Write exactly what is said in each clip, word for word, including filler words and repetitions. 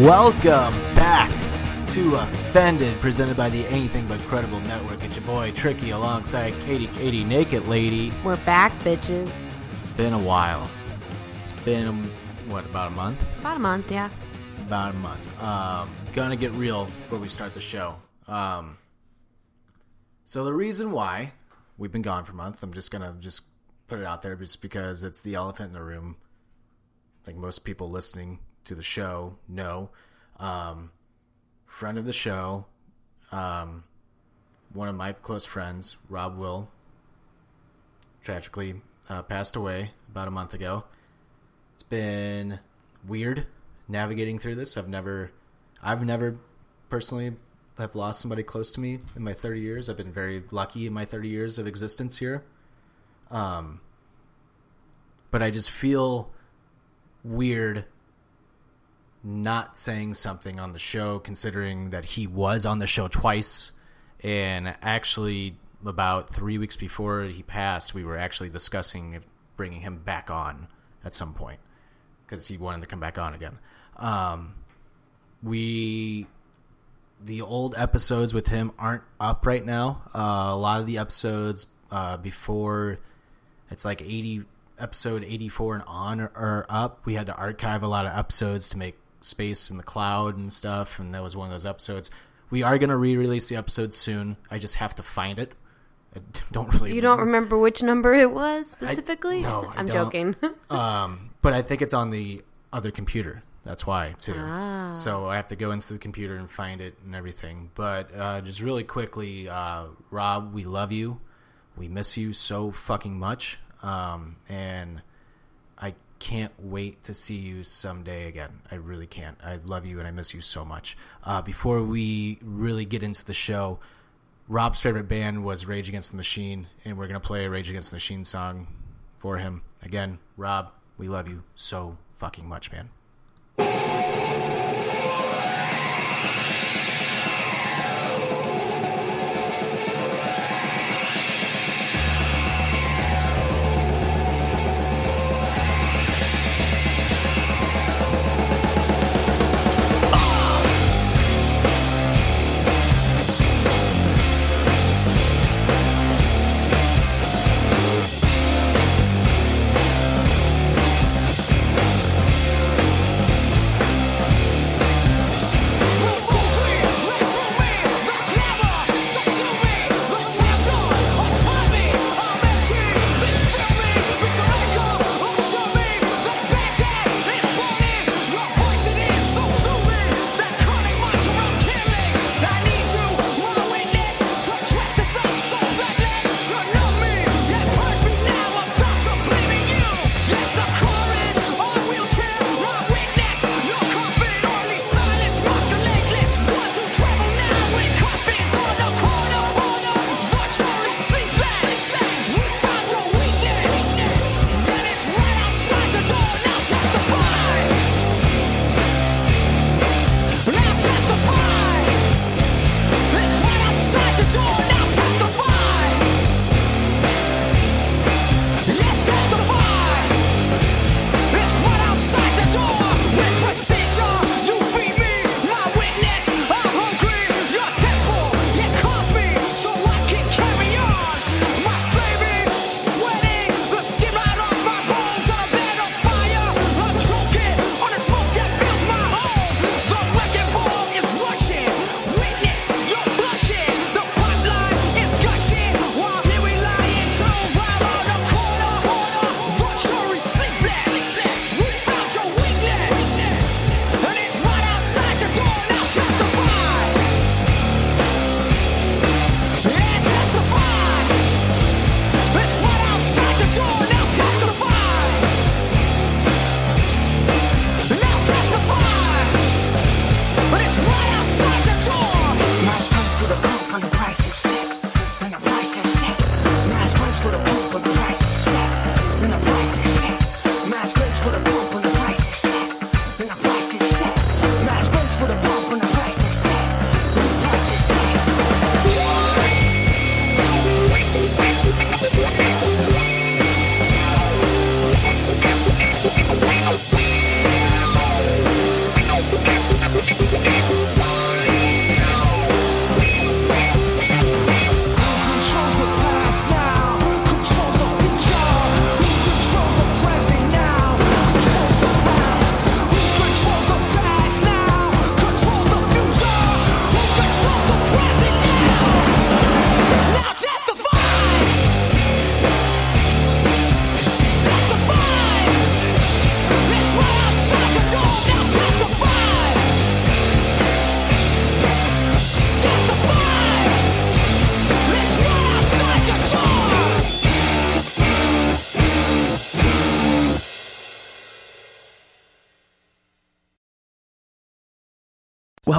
Welcome back to Offended, presented by the Anything But Credible Network. It's your boy, Tricky, alongside Katie, Katie, Naked Lady. We're back, bitches. It's been a while. It's been, what, about a month? About a month, yeah. About a month. Um, gonna get real before we start the show. Um, so the reason why we've been gone for a month, I'm just gonna just put it out there, just because it's the elephant in the room. Like most people listening to the show know. Um... Friend of the show, um, one of my close friends, Rob Will, tragically uh, passed away about a month ago. It's been weird navigating through this. I've never, I've never personally have lost somebody close to me in my thirty years. I've been very lucky in my thirty years of existence here. Um, but I just feel weird not saying something on the show, considering that he was on the show twice, and actually about three weeks before he passed, we were actually discussing bringing him back on at some point because he wanted to come back on again. Um, we the old episodes with him aren't up right now. Uh, a lot of the episodes uh, before, it's like eighty episode eighty-four and on are, are up. We had to archive a lot of episodes to make space in the cloud and stuff, and that was one of those episodes. We are going to re-release the episode soon. I just have to find it. I don't really you remember. Don't remember which number it was specifically? I, no, I I'm don't. joking. um, but I think it's on the other computer. That's why too. Ah. So I have to go into the computer and find it and everything. But uh, just really quickly, uh, Rob, we love you. We miss you so fucking much. Um, and I can't wait to see you someday again. I really can't. I love you and I miss you so much. Uh, before we really get into the show, Rob's favorite band was Rage Against the Machine, and we're going to play a Rage Against the Machine song for him. Again, Rob, we love you so fucking much, man. Well,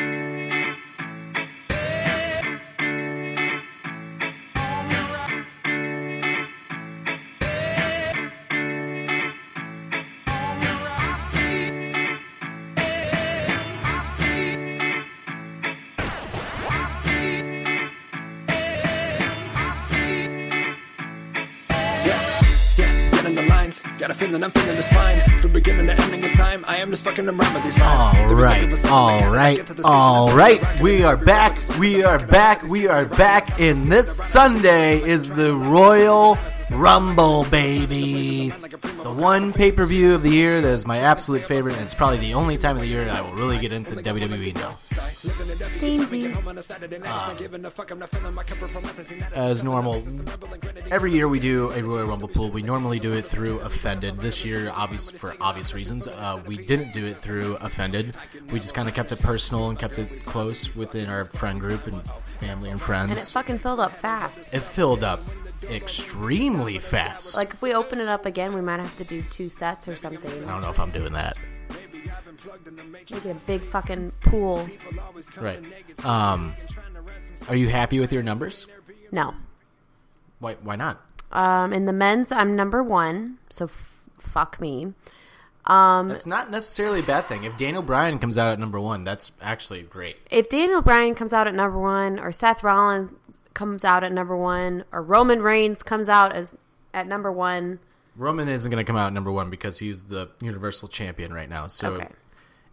And I'm feeling the spine from beginning to ending in time. I am just fucking around with these lines. All right, all right, all right. We are back. We are back. We are back. And this Sunday is the Royal Rumble, baby. The one pay-per-view of the year that is my absolute favorite, and it's probably the only time of the year that I will really get into W W E now. Um, as normal, every year we do a Royal Rumble pool. We normally do it through Offended. This year, obvious for obvious reasons, uh, we didn't do it through Offended. We just kind of kept it personal and kept it close within our friend group and family and friends. And it fucking filled up fast. It filled up extremely fast. Like, if we open it up again, we might have to do two sets or something. I don't know if I'm doing that. Make a big fucking pool. Right. Um, are you happy with your numbers? No. Why Why not? Um, in the men's, I'm number one, so f- fuck me. Um, that's not necessarily a bad thing. If Daniel Bryan comes out at number one, that's actually great. If Daniel Bryan comes out at number one, or Seth Rollins comes out at number one, or Roman Reigns comes out as at number one. Roman isn't going to come out at number one because he's the Universal Champion right now. So okay.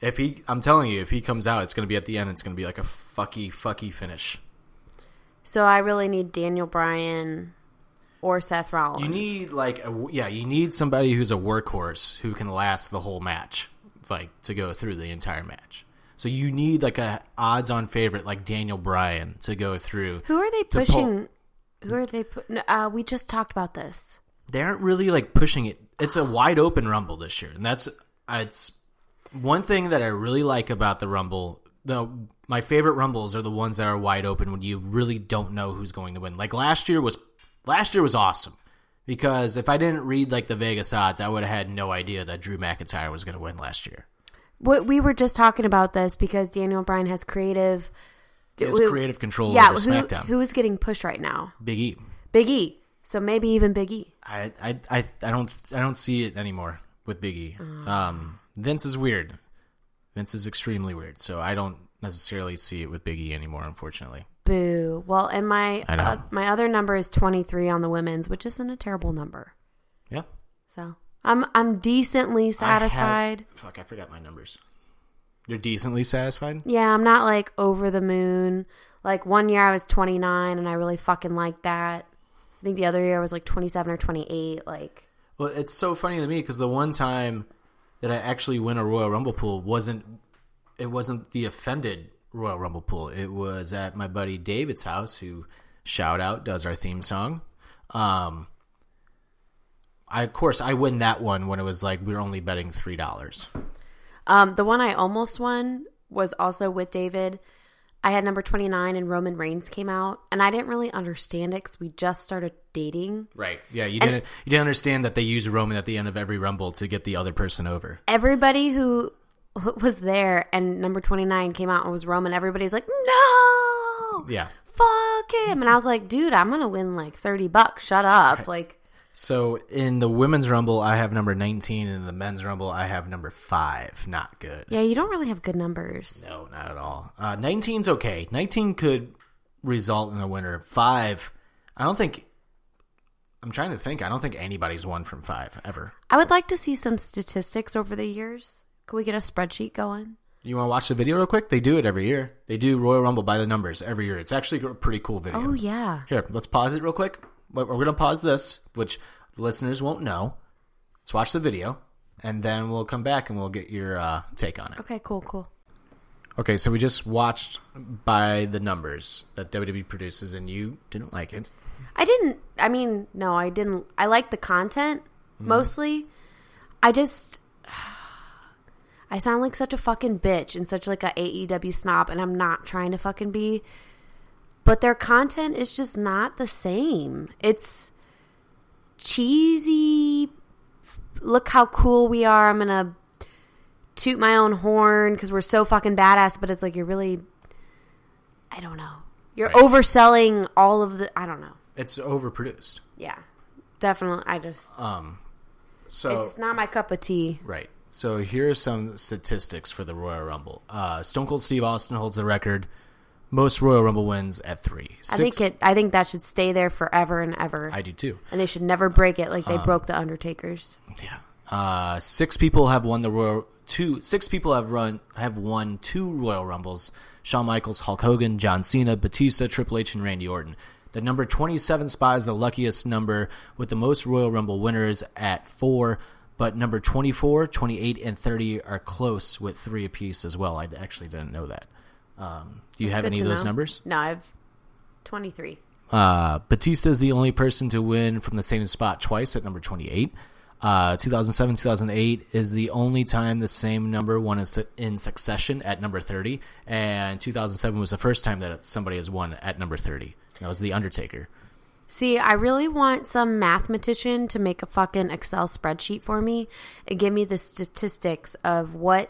if he, I'm telling you, if he comes out, it's going to be at the end. It's going to be like a fucky, fucky finish. So I really need Daniel Bryan or Seth Rollins. You need like, a, yeah, you need somebody who's a workhorse who can last the whole match, like to go through the entire match. So you need like a odds-on favorite like Daniel Bryan to go through. Who are they pushing? Pull. Who are they? Pu- uh, we just talked about this. They aren't really like pushing it. It's a wide open Rumble this year, and that's it's one thing that I really like about the Rumble. The my favorite Rumbles are the ones that are wide open when you really don't know who's going to win. Like last year was last year was awesome because if I didn't read like the Vegas odds, I would have had no idea that Drew McIntyre was going to win last year. What we were just talking about this because Daniel Bryan has creative, he has who, creative control yeah, over who, SmackDown. Who is getting pushed right now? Big E. Big E. So maybe even Big E. I, I, I, I don't I don't see it anymore with Big E. Mm. Um, Vince is weird. Vince is extremely weird. So I don't necessarily see it with Big E anymore, unfortunately. Boo. Well, and my uh, my other number is twenty-three on the women's, which isn't a terrible number. Yeah. So I'm I'm decently satisfied. I have, fuck, I forgot my numbers. You're decently satisfied? Yeah, I'm not like over the moon. Like one year I was twenty-nine, and I really fucking liked that. I think the other year I was like twenty-seven or twenty-eight. Like, well, it's so funny to me because the one time that I actually win a Royal Rumble pool wasn't it wasn't the Offended Royal Rumble pool. It was at my buddy David's house, who shout out does our theme song. Um, I of course I win that one when it was like we were only betting three dollars. Um, the one I almost won was also with David. I had number twenty-nine and Roman Reigns came out, and I didn't really understand it because we just started dating. Right. Yeah, you and didn't you didn't understand that they use Roman at the end of every Rumble to get the other person over. Everybody who was there and number twenty-nine came out and was Roman, everybody's like, no! Yeah. Fuck him! And I was like, dude, I'm going to win like thirty bucks. Shut up. Right. Like. So in the women's Rumble, I have number nineteen, and in the men's Rumble, I have number five. Not good. Yeah, you don't really have good numbers. No, not at all. Uh, nineteen's okay. nineteen could result in a winner. five, I don't think – I'm trying to think. I don't think anybody's won from five ever. I would like to see some statistics over the years. Could we get a spreadsheet going? You want to watch the video real quick? They do it every year. They do Royal Rumble by the numbers every year. It's actually a pretty cool video. Oh, yeah. Here, let's pause it real quick. We're going to pause this, which the listeners won't know. Let's watch the video, and then we'll come back and we'll get your uh, take on it. Okay, cool, cool. Okay, so we just watched by the numbers that W W E produces, and you didn't like it. I didn't. I mean, no, I didn't. I liked the content, mostly. Mm. I just... I sound like such a fucking bitch and such like a A E W snob, and I'm not trying to fucking be. But their content is just not the same. It's cheesy. Look how cool we are. I'm going to toot my own horn because we're so fucking badass. But it's like you're really, I don't know. You're right. Overselling all of the, I don't know. It's overproduced. Yeah, definitely. I just, um, so it's not my cup of tea. Right. So here are some statistics for the Royal Rumble. Uh, Stone Cold Steve Austin holds the record. Most Royal Rumble wins at three. Six, I think it. I think that should stay there forever and ever. I do too. And they should never break it like they um, broke the Undertaker's. Yeah. Uh, six people have won the Royal two. Six people have run have won two Royal Rumbles: Shawn Michaels, Hulk Hogan, John Cena, Batista, Triple H, and Randy Orton. The number twenty-seven spot is the luckiest number with the most Royal Rumble winners at four. But number twenty-four, twenty-eight, and thirty are close with three apiece as well. I actually didn't know that. Um, do you That's have any of those know. numbers? No, I have twenty-three. Uh, Batista is the only person to win from the same spot twice at number twenty-eight. Uh, two thousand seven, two thousand eight is the only time the same number won in succession at number thirty. And two thousand seven was the first time that somebody has won at number thirty. That was The Undertaker. See, I really want some mathematician to make a fucking Excel spreadsheet for me and give me the statistics of what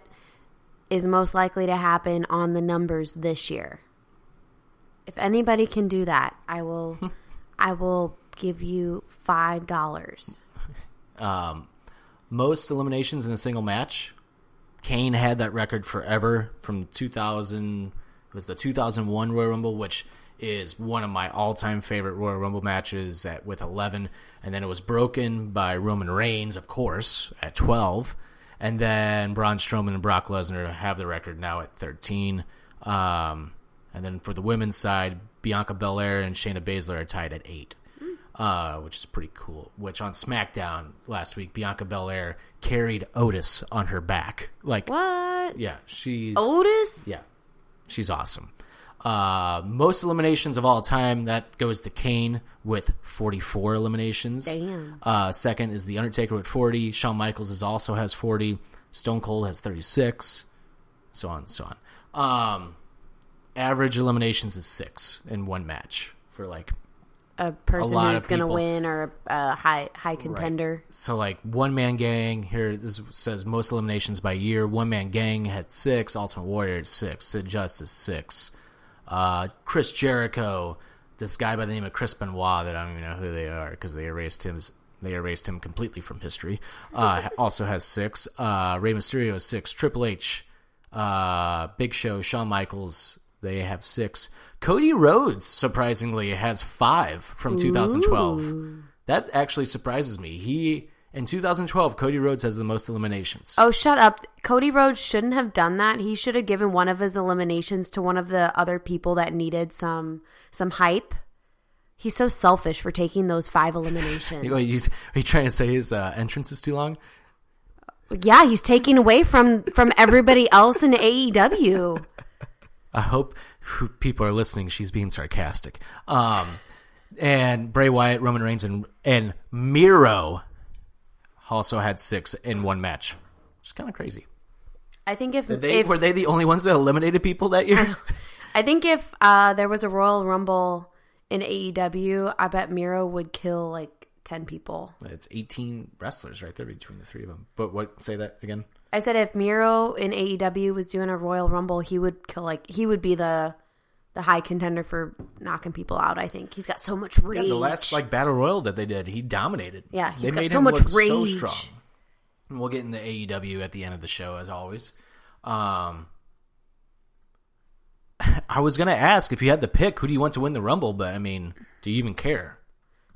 is most likely to happen on the numbers this year. If anybody can do that, I will I will give you five dollars. Um, most eliminations in a single match. Kane had that record forever from two thousand. It was the two thousand one Royal Rumble, which is one of my all-time favorite Royal Rumble matches at with eleven. And then it was broken by Roman Reigns, of course, at twelve. And then Braun Strowman and Brock Lesnar have the record now at thirteen. Um, and then for the women's side, Bianca Belair and Shayna Baszler are tied at eight, uh, which is pretty cool. Which on SmackDown last week, Bianca Belair carried Otis on her back. Like what? Yeah, she's... Otis? Yeah, she's awesome. Uh, most eliminations of all time, that goes to Kane with forty-four eliminations. Damn. Uh, second is The Undertaker with forty. Shawn Michaels is also has forty. Stone Cold has thirty-six. So on and so on. Um, average eliminations is six in one match for like a person a who's going to win or a, a high high contender. Right. So like One Man Gang here, this says most eliminations by year. One Man Gang had six. Ultimate Warrior had six. Sid Justice six. Uh, Chris Jericho, this guy by the name of Chris Benoit that I don't even know who they are because they erased him. They erased him completely from history. Uh, also has six. Uh, Rey Mysterio is six. Triple H, uh, Big Show, Shawn Michaels, they have six. Cody Rhodes surprisingly has five from two thousand twelve. Ooh. That actually surprises me. He in two thousand twelve, Cody Rhodes has the most eliminations. Oh, shut up. Cody Rhodes shouldn't have done that. He should have given one of his eliminations to one of the other people that needed some some hype. He's so selfish for taking those five eliminations. Are you trying to say his uh, entrance is too long? Yeah, he's taking away from, from everybody else in A E W. I hope people are listening. She's being sarcastic. Um, and Bray Wyatt, Roman Reigns, and, and Miro also had six in one match. It's kind of crazy. I think if, they, if were they the only ones that eliminated people that year? I think if uh, there was a Royal Rumble in A E W, I bet Miro would kill like ten people. It's eighteen wrestlers right there between the three of them. But what? Say that again. I said if Miro in A E W was doing a Royal Rumble, he would kill like he would be the. The high contender for knocking people out, I think. He's got so much rage. Yeah, the last like battle royal that they did, he dominated. Yeah, he's they got made so him much look rage. So strong. And we'll get into A E W at the end of the show, as always. Um, I was gonna ask if you had the pick, who do you want to win the Rumble? But I mean, do you even care?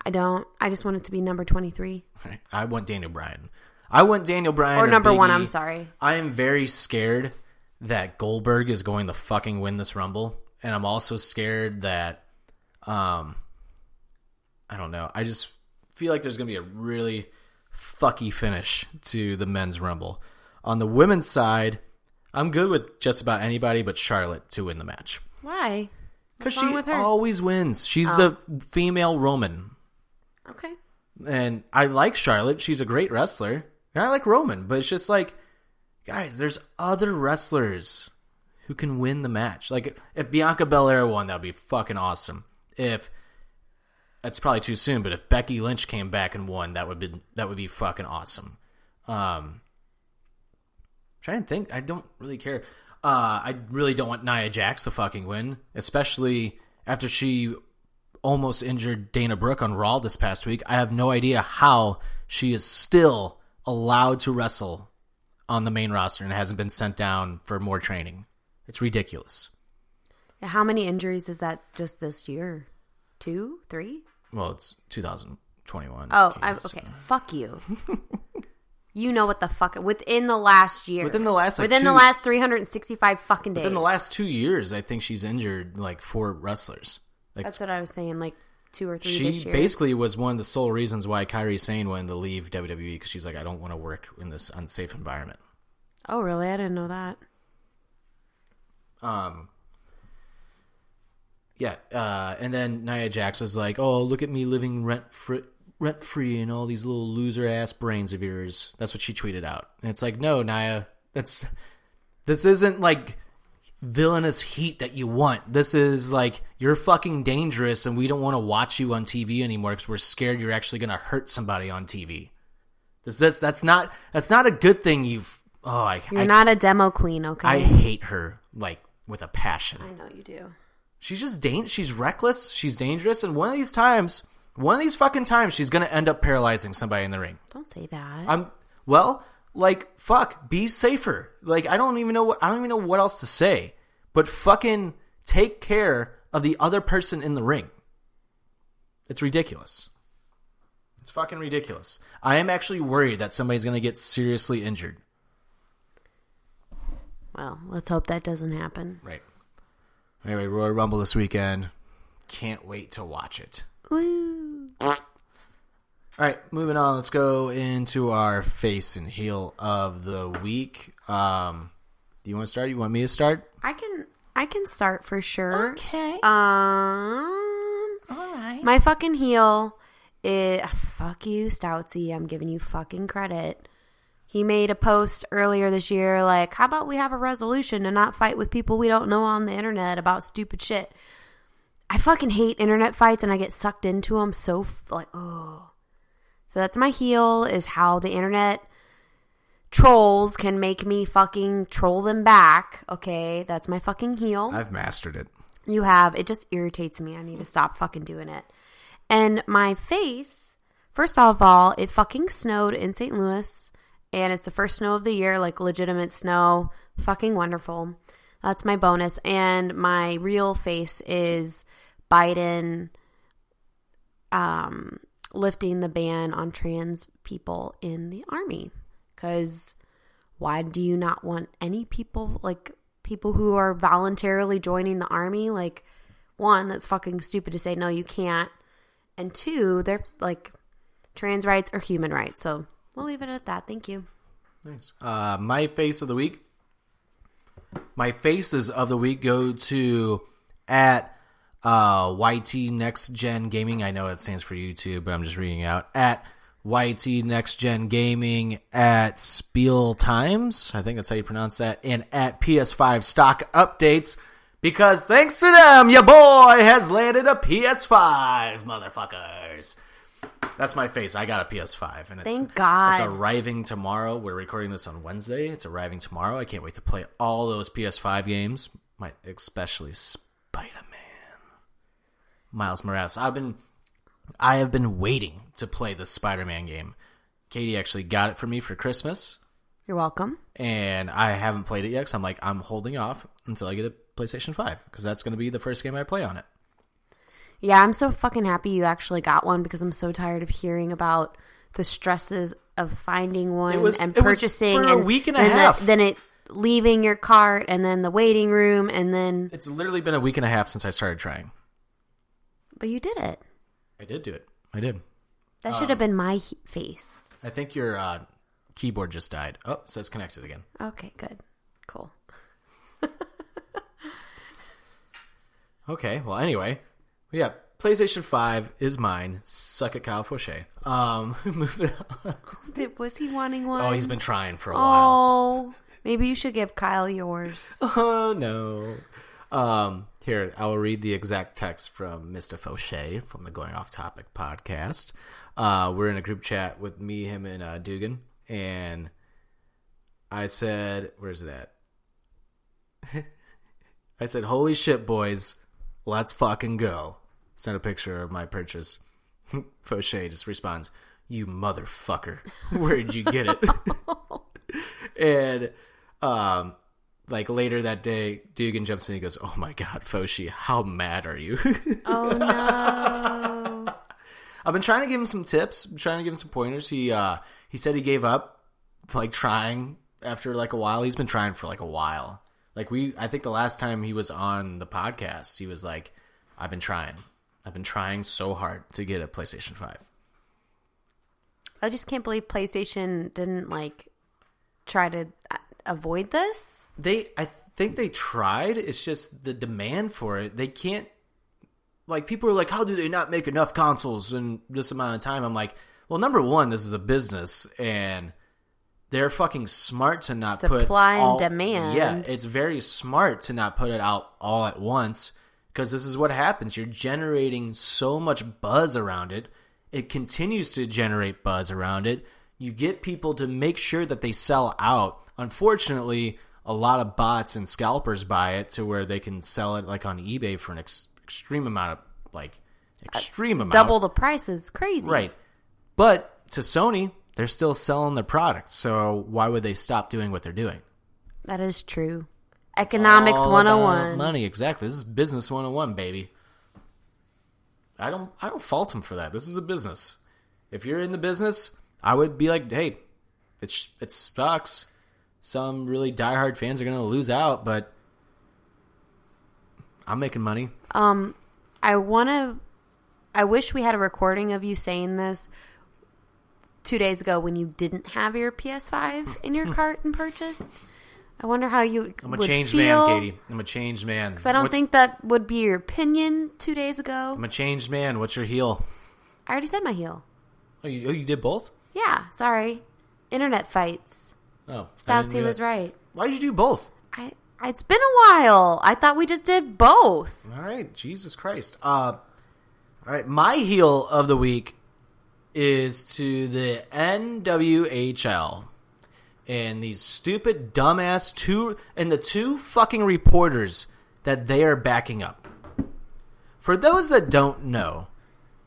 I don't. I just want it to be number twenty-three. Right. I want Daniel Bryan. I want Daniel Bryan or number or one. I'm sorry. I am very scared that Goldberg is going to fucking win this Rumble. And I'm also scared that, um, I don't know. I just feel like there's going to be a really fucky finish to the men's Rumble. On the women's side, I'm good with just about anybody but Charlotte to win the match. Why? Because she always wins. She's oh. the female Roman. Okay. And I like Charlotte. She's a great wrestler. And I like Roman. But it's just like, guys, there's other wrestlers who can win the match. Like, if Bianca Belair won, that would be fucking awesome. If, that's probably too soon, but if Becky Lynch came back and won, that would be that would be fucking awesome. Um, I'm trying to think. I don't really care. Uh, I really don't want Nia Jax to fucking win, especially after she almost injured Dana Brooke on Raw this past week. I have no idea how she is still allowed to wrestle on the main roster and hasn't been sent down for more training. It's ridiculous. How many injuries is that just this year? Two? Three? Well, it's two thousand twenty-one. Oh, I'm, okay. So. Fuck you. You know what the fuck... Within the last year. Within the last... Like, within two, the last three hundred sixty-five fucking days. Within the last two years, I think she's injured, like, four wrestlers. Like, that's what I was saying, like, two or three this year. She basically was one of the sole reasons why Kairi Sane wanted to leave W W E, because she's like, I don't want to work in this unsafe environment. Oh, really? I didn't know that. Um... Yeah, uh, and then Nia Jax was like, oh, look at me living rent-free rent free in all these little loser-ass brains of yours. That's what she tweeted out. And it's like, no, Nia, that's, this isn't, like, villainous heat that you want. This is, like, you're fucking dangerous, and we don't want to watch you on T V anymore because we're scared you're actually going to hurt somebody on T V. This, this, that's not that's not a good thing you've... Oh, I, you're I, not a demo queen, okay? I hate her, like, with a passion. I know you do. She's just da- she's reckless, she's dangerous, and one of these times, one of these fucking times, she's going to end up paralyzing somebody in the ring. Don't say that. I'm well, like, fuck, be safer. Like, I don't even know what I don't even know what else to say, but fucking take care of the other person in the ring. It's ridiculous. It's fucking ridiculous. I am actually worried that somebody's going to get seriously injured. Well, let's hope that doesn't happen. Right. Anyway, Royal Rumble this weekend. Can't wait to watch it. Woo. All right, moving on. Let's go into our face and heel of the week. Um, do you want to start? You want me to start? I can. I can start for sure. Okay. Um. All right. My fucking heel is fuck you, Stoutsy. I'm giving you fucking credit. He made a post earlier this year like, how about we have a resolution to not fight with people we don't know on the internet about stupid shit. I fucking hate internet fights and I get sucked into them so f- like, oh. So that's my heel, is how the internet trolls can make me fucking troll them back. Okay, that's my fucking heel. I've mastered it. You have. It just irritates me. I need to stop fucking doing it. And my face, first of all, it fucking snowed in Saint Louis. And it's the first snow of the year, like legitimate snow. Fucking wonderful. That's my bonus. And my real face is Biden um, lifting the ban on trans people in the army. Because why do you not want any people, like people who are voluntarily joining the army? Like, one, that's fucking stupid to say, no, you can't. And two, they're like trans rights are human rights. So. We'll leave it at that. Thank you. Nice. Uh, my face of the week. My faces of the week go to at uh, Y T Next Gen Gaming. I know it stands for YouTube, but I'm just reading it out. At Y T Next Gen Gaming, at Spiel Times. I think that's how you pronounce that. And at P S five Stock Updates. Because thanks to them, your boy has landed a P S five, motherfuckers. That's my face. I got a P S five. And it's, thank God. It's arriving tomorrow. We're recording this on Wednesday. It's arriving tomorrow. I can't wait to play all those P S five games, my, especially Spider-Man. Miles Morales. I've been, I have been waiting to play the Spider-Man game. Katie actually got it for me for Christmas. You're welcome. And I haven't played it yet, because I'm like, I'm holding off until I get a PlayStation five, because that's going to be the first game I play on it. Yeah, I'm so fucking happy you actually got one, because I'm so tired of hearing about the stresses of finding one was, and purchasing. It was for a and, week and a half. The, then it leaving your cart and then the waiting room and then... It's literally been a week and a half since I started trying. But you did it. I did do it. I did. That um, should have been my he- face. I think your uh, keyboard just died. Oh, it says connected again. Okay, good. Cool. Okay, well, anyway. Yeah, PlayStation five is mine. Suck at Kyle Fauché. Um, moving on. Did, was he wanting one? Oh, he's been trying for a oh, while. Oh, maybe you should give Kyle yours. Oh, no. Um, here, I will read the exact text from Mister Fauché from the Going Off Topic podcast. Uh, we're in a group chat with me, him, and uh, Dugan. And I said, where's it at? I said, holy shit, boys. Let's fucking go. Sent a picture of my purchase. Fauché just responds, you motherfucker. Where'd you get it? And um, like later that day, Dugan jumps in and he goes, oh my God, Fauché, how mad are you? Oh no. I've been trying to give him some tips. I'm trying to give him some pointers. He uh, he said he gave up like trying after like a while. He's been trying for like a while. Like we, I think the last time he was on the podcast, he was like, I've been trying. I've been trying so hard to get a PlayStation five. I just can't believe PlayStation didn't like try to avoid this. They, I think they tried. It's just the demand for it. They can't, like, people are like, how do they not make enough consoles in this amount of time? I'm like, well, number one, this is a business, and they're fucking smart to not supply put supply and all, demand. Yeah, it's very smart to not put it out all at once, because this is what happens. You're generating so much buzz around it. It continues to generate buzz around it. You get people to make sure that they sell out. Unfortunately, a lot of bots and scalpers buy it to where they can sell it like on eBay for an ex- extreme amount of like extreme uh, amount. Double the price is crazy. Right. But to Sony, they're still selling their products, so why would they stop doing what they're doing? That is true. Economics all one oh one. About money, exactly. This is business one oh one, baby. I don't I don't fault them for that. This is a business. If you're in the business, I would be like, hey, it, it sucks. Some really diehard fans are going to lose out, but I'm making money. Um, I want to... I wish we had a recording of you saying this two days ago when you didn't have your P S five in your cart and purchased. I wonder how you I'm a would changed feel. Man, Katie. I'm a changed man. Because I don't What's... think that would be your opinion two days ago. I'm a changed man. What's your heel? I already said my heel. Oh, you, oh, you did both? Yeah. Sorry. Internet fights. Oh. Stoutsy was right. Why did you do both? I. It's been a while. I thought we just did both. All right. Jesus Christ. Uh, all right. My heel of the week is to the N W H L and these stupid dumbass two and the two fucking reporters that they are backing up. For those that don't know,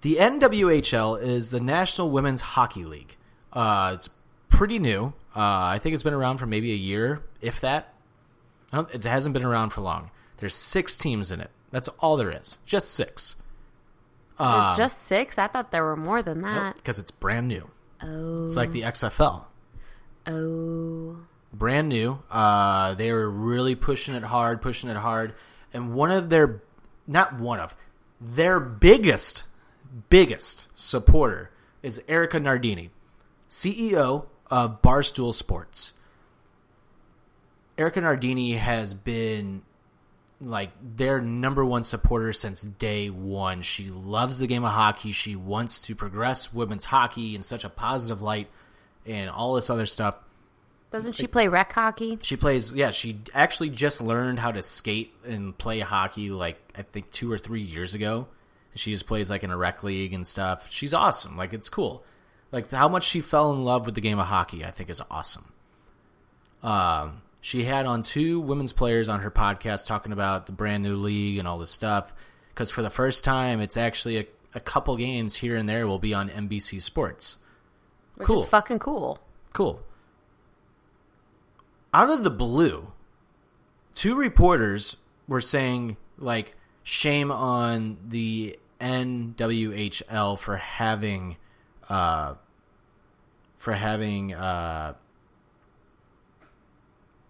the N W H L is the National Women's Hockey League. Uh, it's pretty new. Uh, I think it's been around for maybe a year, if that. I don't, it hasn't been around for long. There's six teams in it. That's all there is. Just six. Um, There's just six? I thought there were more than that. Because it's brand new. Oh. It's like the X F L. Oh. Brand new. Uh, they were really pushing it hard, pushing it hard. And one of their, not one of, their biggest, biggest supporter is Erica Nardini, C E O of Barstool Sports. Erica Nardini has been like their number one supporter since day one. She loves the game of hockey. She wants to progress women's hockey in such a positive light and all this other stuff. Doesn't she play rec hockey? She plays, yeah, she actually just learned how to skate and play hockey like I think two or three years ago. She just plays like in a rec league and stuff. She's awesome. Like, it's cool. Like how much she fell in love with the game of hockey, I think is awesome. Um, she had on two women's players on her podcast talking about the brand new league and all this stuff. Because for the first time, it's actually a, a couple games here and there will be on N B C Sports. Which cool. is fucking cool. Cool. Out of the blue, two reporters were saying, like, shame on the N W H L for having, uh, for having, uh,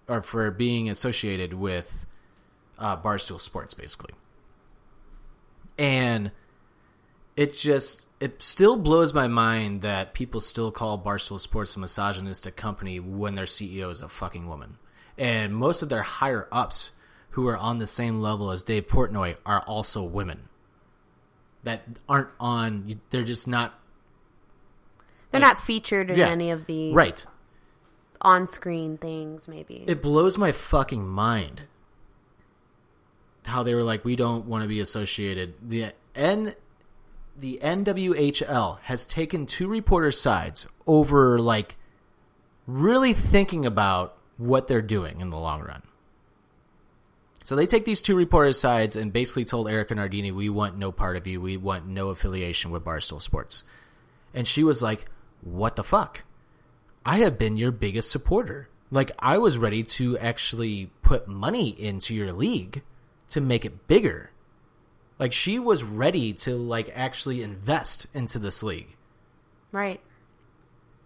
or for being associated with uh, Barstool Sports, basically. And it just, it still blows my mind that people still call Barstool Sports a misogynistic company when their C E O is a fucking woman. And most of their higher ups who are on the same level as Dave Portnoy are also women that aren't on, they're just not. They're like, not featured in yeah, any of the right on-screen things, maybe. It blows my fucking mind how they were like, we don't want to be associated. The N, the N W H L has taken two reporter sides over, like, really thinking about what they're doing in the long run. So they take these two reporter sides and basically told Erica Nardini, we want no part of you. We want no affiliation with Barstool Sports. And she was like, what the fuck? I have been your biggest supporter. Like, I was ready to actually put money into your league to make it bigger. Like, she was ready to, like, actually invest into this league. Right.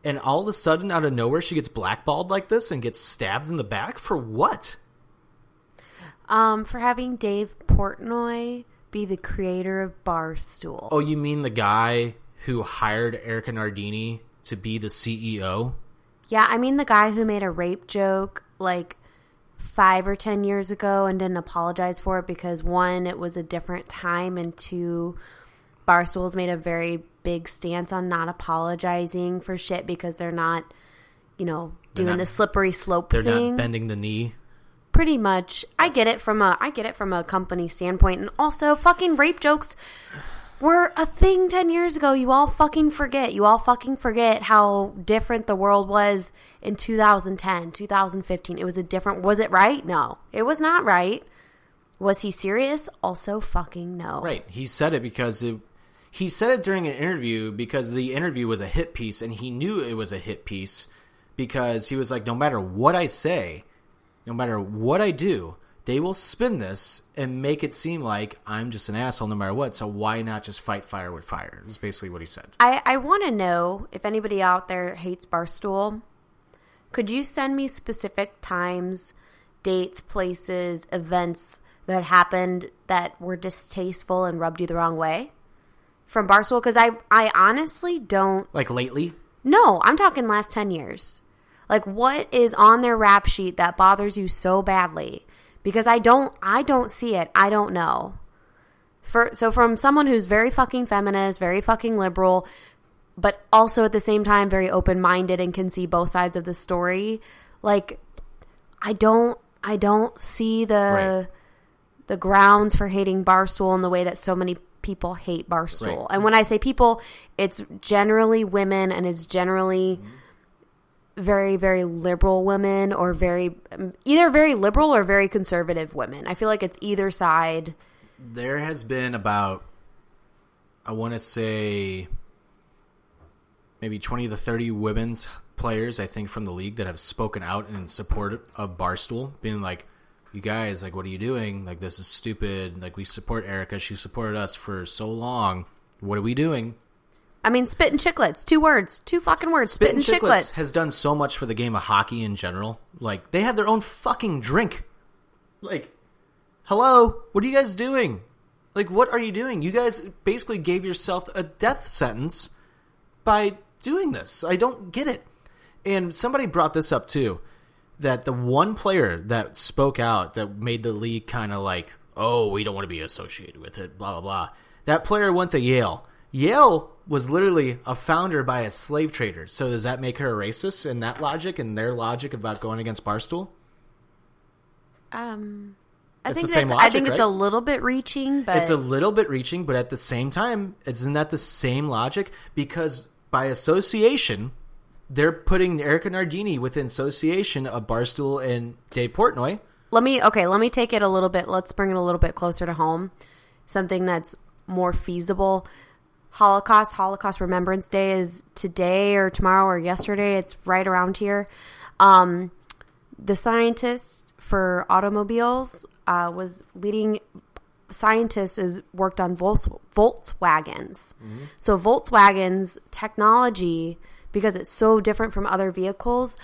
And all of a sudden, out of nowhere, she gets blackballed like this and gets stabbed in the back for what? Um, for having Dave Portnoy be the creator of Barstool. Oh, you mean the guy who hired Erica Nardini to be the C E O? Yeah, I mean the guy who made a rape joke like five or ten years ago and didn't apologize for it because, one, it was a different time, and two, Barstool's made a very big stance on not apologizing for shit because they're not, you know, doing not, the slippery slope they're thing. They're not bending the knee. Pretty much. I get it from a I get it from a company standpoint, and also fucking rape jokes were a thing ten years ago. You all fucking forget. You all fucking forget how different the world was in two thousand ten, two thousand fifteen. It was a different... Was it right? No. It was not right. Was he serious? Also fucking no. Right. He said it because... It, he said it during an interview because the interview was a hit piece, and he knew it was a hit piece because he was like, no matter what I say, no matter what I do, they will spin this and make it seem like I'm just an asshole no matter what, so why not just fight fire with fire? That's basically what he said. I, I want to know if anybody out there hates Barstool, could you send me specific times, dates, places, events that happened that were distasteful and rubbed you the wrong way from Barstool? Because I, I honestly don't... Like lately? No, I'm talking last ten years. Like, what is on their rap sheet that bothers you so badly? Because I don't, I don't see it. I don't know. For, so from someone who's very fucking feminist, very fucking liberal, but also at the same time very open-minded and can see both sides of the story, like, I don't, I don't see the, right. the grounds for hating Barstool in the way that so many people hate Barstool. Right. And when I say people, it's generally women, and it's generally... Mm-hmm. very, very liberal women, or very either very liberal or very conservative women. I feel like it's either side. There has been about, I want to say, maybe twenty to thirty women's players, I think, from the league that have spoken out in support of Barstool, being like, you guys, like, what are you doing? Like, this is stupid. Like, we support Erica. She supported us for so long. What are we doing? I mean, spit and chiclets. Two words. Two fucking words. Spit, spit and chiclets. chiclets has done so much for the game of hockey in general. Like, they have their own fucking drink. Like, hello? What are you guys doing? Like, what are you doing? You guys basically gave yourself a death sentence by doing this. I don't get it. And somebody brought this up, too, that the one player that spoke out that made the league kind of like, oh, we don't want to be associated with it, blah, blah, blah. That player went to Yale. Yale was literally a founder by a slave trader. So does that make her a racist in that logic and their logic about going against Barstool? Um, I it's think the same logic, I think it's right? a little bit reaching, but it's a little bit reaching, but at the same time, isn't that the same logic? Because by association, they're putting Erica Nardini within association of Barstool and Dave Portnoy. Let me okay, let me take it a little bit. Let's bring it a little bit closer to home. Something that's more feasible. Holocaust, Holocaust Remembrance Day is today or tomorrow or yesterday. It's right around here. Um, the scientist for automobiles uh, was leading scientist is worked on Volks, Volkswagens. Mm-hmm. So Volkswagen's technology, because it's so different from other vehicles,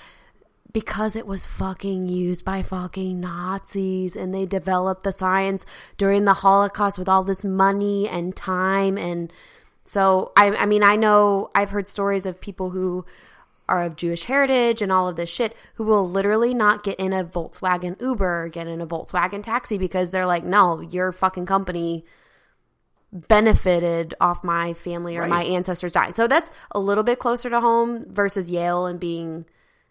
because it was fucking used by fucking Nazis, and they developed the science during the Holocaust with all this money and time. And so, I, I mean, I know I've heard stories of people who are of Jewish heritage and all of this shit who will literally not get in a Volkswagen Uber, get in a Volkswagen taxi, because they're like, no, your fucking company benefited off my family or right. my ancestors died. So that's a little bit closer to home versus Yale, and being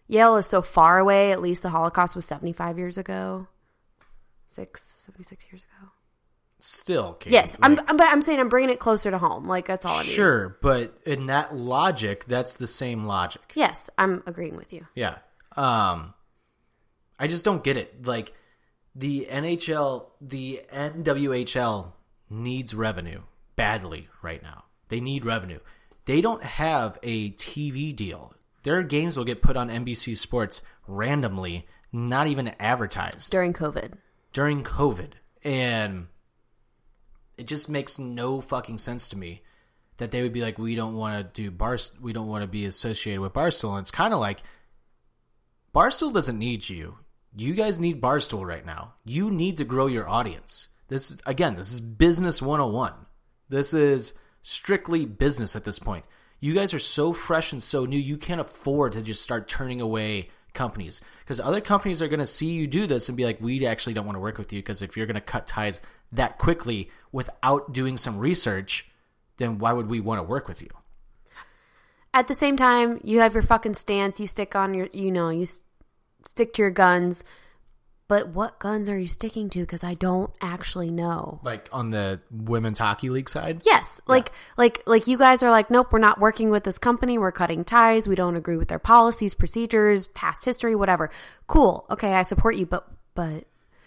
Yale is so far away. At least the Holocaust was seventy-five years ago, six, seventy-six years ago. Still, Katie, yes, like, I'm, but I'm saying I'm bringing it closer to home. Like, that's all I mean. Sure, but in that logic, that's the same logic. Yes, I'm agreeing with you. Yeah, um, I just don't get it. Like, the N H L, the N W H L needs revenue badly right now. They need revenue. They don't have a T V deal. Their games will get put on N B C Sports randomly, not even advertised. During COVID. During COVID, and it just makes no fucking sense to me that they would be like, we don't want to do bar, we don't want to be associated with Barstool. And it's kind of like, Barstool doesn't need you. You guys need Barstool right now. You need to grow your audience. This is, again, this is business one oh one. This is strictly business at this point. You guys are so fresh and so new. You can't afford to just start turning away companies, because other companies are going to see you do this and be like, we actually don't want to work with you, because if you're going to cut ties that quickly without doing some research, then why would we want to work with you? At the same time, you have your fucking stance. You stick on your, you know, you st- stick to your guns. But what guns are you sticking to? Because I don't actually know. Like on the Women's Hockey League side? Yes. Like, yeah. like, like you guys are like, nope, we're not working with this company. We're cutting ties. We don't agree with their policies, procedures, past history, whatever. Cool. Okay, I support you. But, but,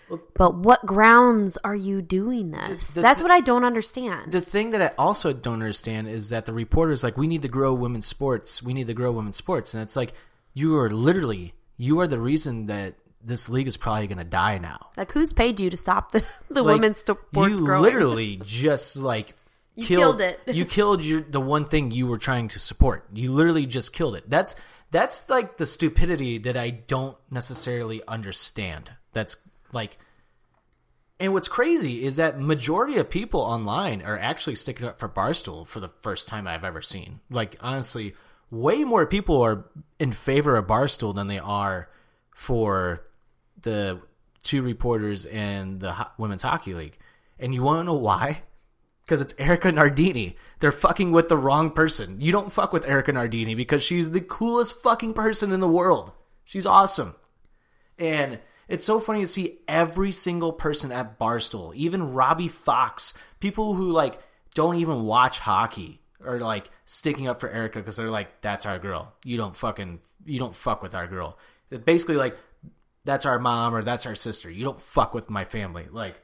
well, but what grounds are you doing this? The, the, That's what I don't understand. The thing that I also don't understand is that the reporter is like, we need to grow women's sports. We need to grow women's sports. And it's like, you are literally, you are the reason that this league is probably going to die now. Like, who's paid you to stop the, the like, women's sports growing? You literally just, like, you killed, killed it. You killed your, the one thing you were trying to support. You literally just killed it. That's, that's like, the stupidity that I don't necessarily understand. That's, like... And what's crazy is that majority of people online are actually sticking up for Barstool for the first time I've ever seen. Like, honestly, way more people are in favor of Barstool than they are for the two reporters in the ho- Women's Hockey League. And you want to know why? Because it's Erica Nardini. They're fucking with the wrong person. You don't fuck with Erica Nardini, because she's the coolest fucking person in the world. She's awesome. And it's so funny to see every single person at Barstool, even Robbie Fox, people who, like, don't even watch hockey, are, like, sticking up for Erica because they're like, that's our girl. You don't fucking, you don't fuck with our girl. It's basically like, that's our mom or that's our sister. You don't fuck with my family. Like,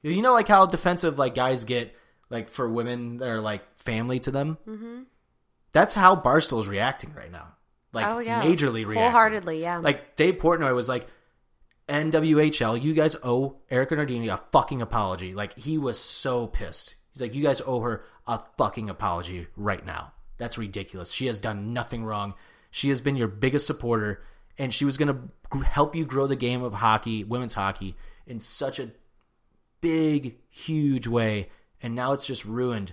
you know, like how defensive, like, guys get, like, for women that are, like, family to them? Mm-hmm. That's how Barstool's reacting right now. Like, oh, yeah. Majorly reacting. Wholeheartedly, yeah. Like, Dave Portnoy was like, N W H L, you guys owe Erica Nardini a fucking apology. Like, he was so pissed. He's like, you guys owe her a fucking apology right now. That's ridiculous. She has done nothing wrong. She has been your biggest supporter, and she was going to help you grow the game of hockey, women's hockey, in such a big, huge way, and now it's just ruined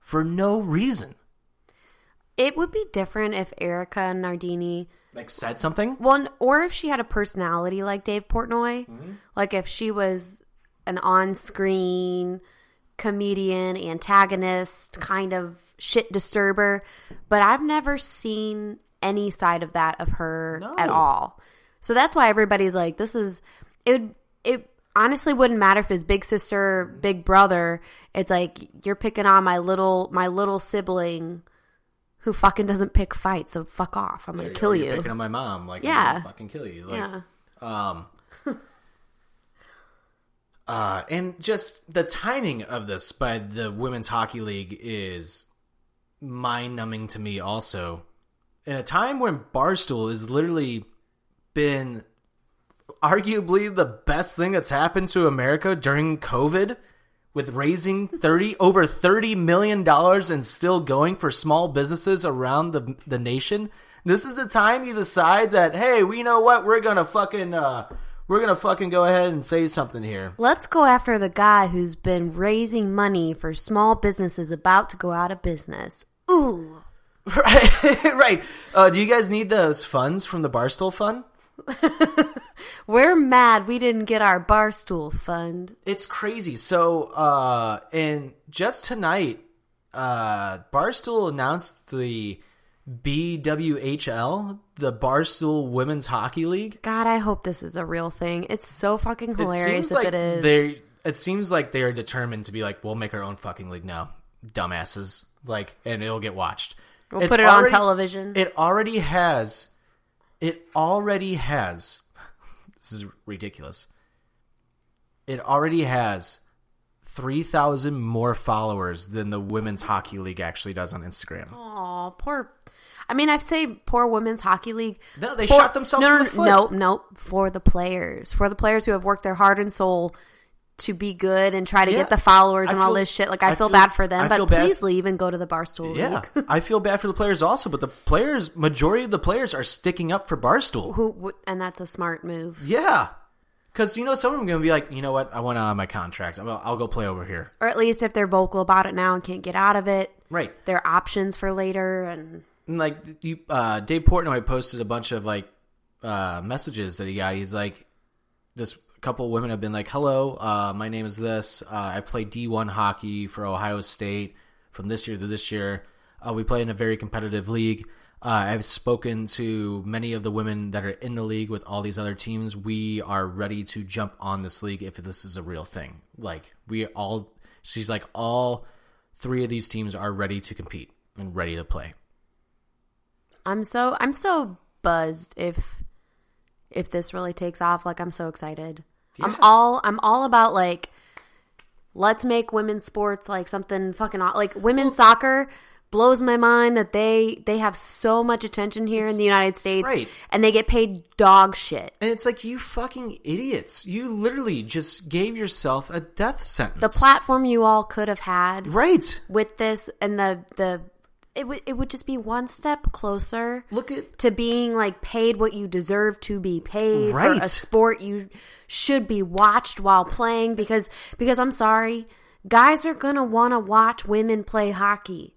for no reason. It would be different if Erica Nardini... like, said something? Well, or if she had a personality like Dave Portnoy. Mm-hmm. Like, if she was an on-screen comedian, antagonist, kind of shit disturber. But I've never seen any side of that of her no. at all. So that's why everybody's like, this is... It would, it honestly wouldn't matter if it's big sister, big brother. It's like, you're picking on my little my little sibling... who fucking doesn't pick fights, so fuck off. I'm going to kill you. You're picking on my mom. Like, yeah. I'm going to fucking kill you. Like, yeah. Um, uh, and just the timing of this by the Women's Hockey League is mind-numbing to me also. In a time when Barstool has literally been arguably the best thing that's happened to America during COVID, with raising thirty over thirty million dollars and still going for small businesses around the the nation, This is the time you decide that, hey, we know what, we're gonna fucking uh, we're gonna fucking go ahead and say something here. Let's go after the guy who's been raising money for small businesses about to go out of business. Ooh. Right, right. Uh, do you guys need those funds from the Barstool Fund? We're mad we didn't get our Barstool Fund. It's crazy. So, uh, and just tonight, uh, Barstool announced the B W H L, the Barstool Women's Hockey League. God, I hope this is a real thing. It's so fucking hilarious if it is. They, it seems like they are determined to be like, we'll make our own fucking league now, dumbasses. Like, and it'll get watched. We'll put it on television. It already has. It already has. This is ridiculous. It already has three thousand more followers than the Women's Hockey League actually does on Instagram. Aw, poor. I mean, I'd say poor Women's Hockey League. No, they for, shot themselves no, in the foot. No, no, for the players. For the players who have worked their heart and soul to be good and try to yeah, get the followers I and feel, all this shit. Like, I, I feel, feel bad for them, I but please for, leave and go to the Barstool yeah, League. I feel bad for the players also, but the players, majority of the players are sticking up for Barstool. Who, and that's a smart move. Yeah. Because, you know, some of them are going to be like, you know what? I want out of my contract. I'll, I'll go play over here. Or at least if they're vocal about it now and can't get out of it. Right. Their options for later. And, and like, you, uh, Dave Portnoy posted a bunch of, like, uh, messages that he got. He's like, this couple women have been like, hello, uh, my name is this. Uh, I play D one hockey for Ohio State from this year to this year. Uh, we play in a very competitive league. Uh, I've spoken to many of the women that are in the league with all these other teams. We are ready to jump on this league if this is a real thing. Like, we all, she's like, all three of these teams are ready to compete and ready to play. I'm so, I'm so buzzed if, if this really takes off. Like, I'm so excited. Yeah. I'm all, I'm all about, like, let's make women's sports like something fucking, like women's well, soccer. Blows my mind that they they have so much attention here it's, in the United States, right. And they get paid dog shit. And it's like, you fucking idiots. You literally just gave yourself a death sentence. The platform you all could have had, right, with this, and the the it would it would just be one step closer. Look at to being like paid what you deserve to be paid, right, for a sport you should be watched while playing, because because I'm sorry, guys are gonna want to watch women play hockey.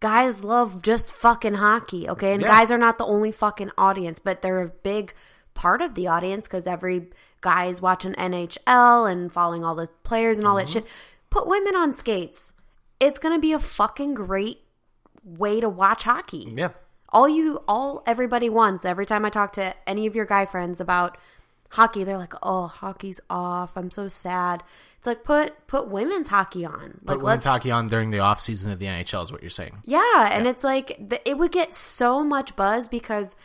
Guys love just fucking hockey, okay? And yeah, guys are not the only fucking audience, but they're a big part of the audience because every guy is watching N H L and following all the players and all mm-hmm. that shit. Put women on skates. It's going to be a fucking great way to watch hockey. Yeah. All you, all everybody wants, every time I talk to any of your guy friends about hockey, they're like, oh, hockey's off. I'm so sad. It's like, put put women's hockey on. Like, put women's let's, hockey on during the off season of the N H L is what you're saying. Yeah, yeah. And it's like, the, it would get so much buzz because,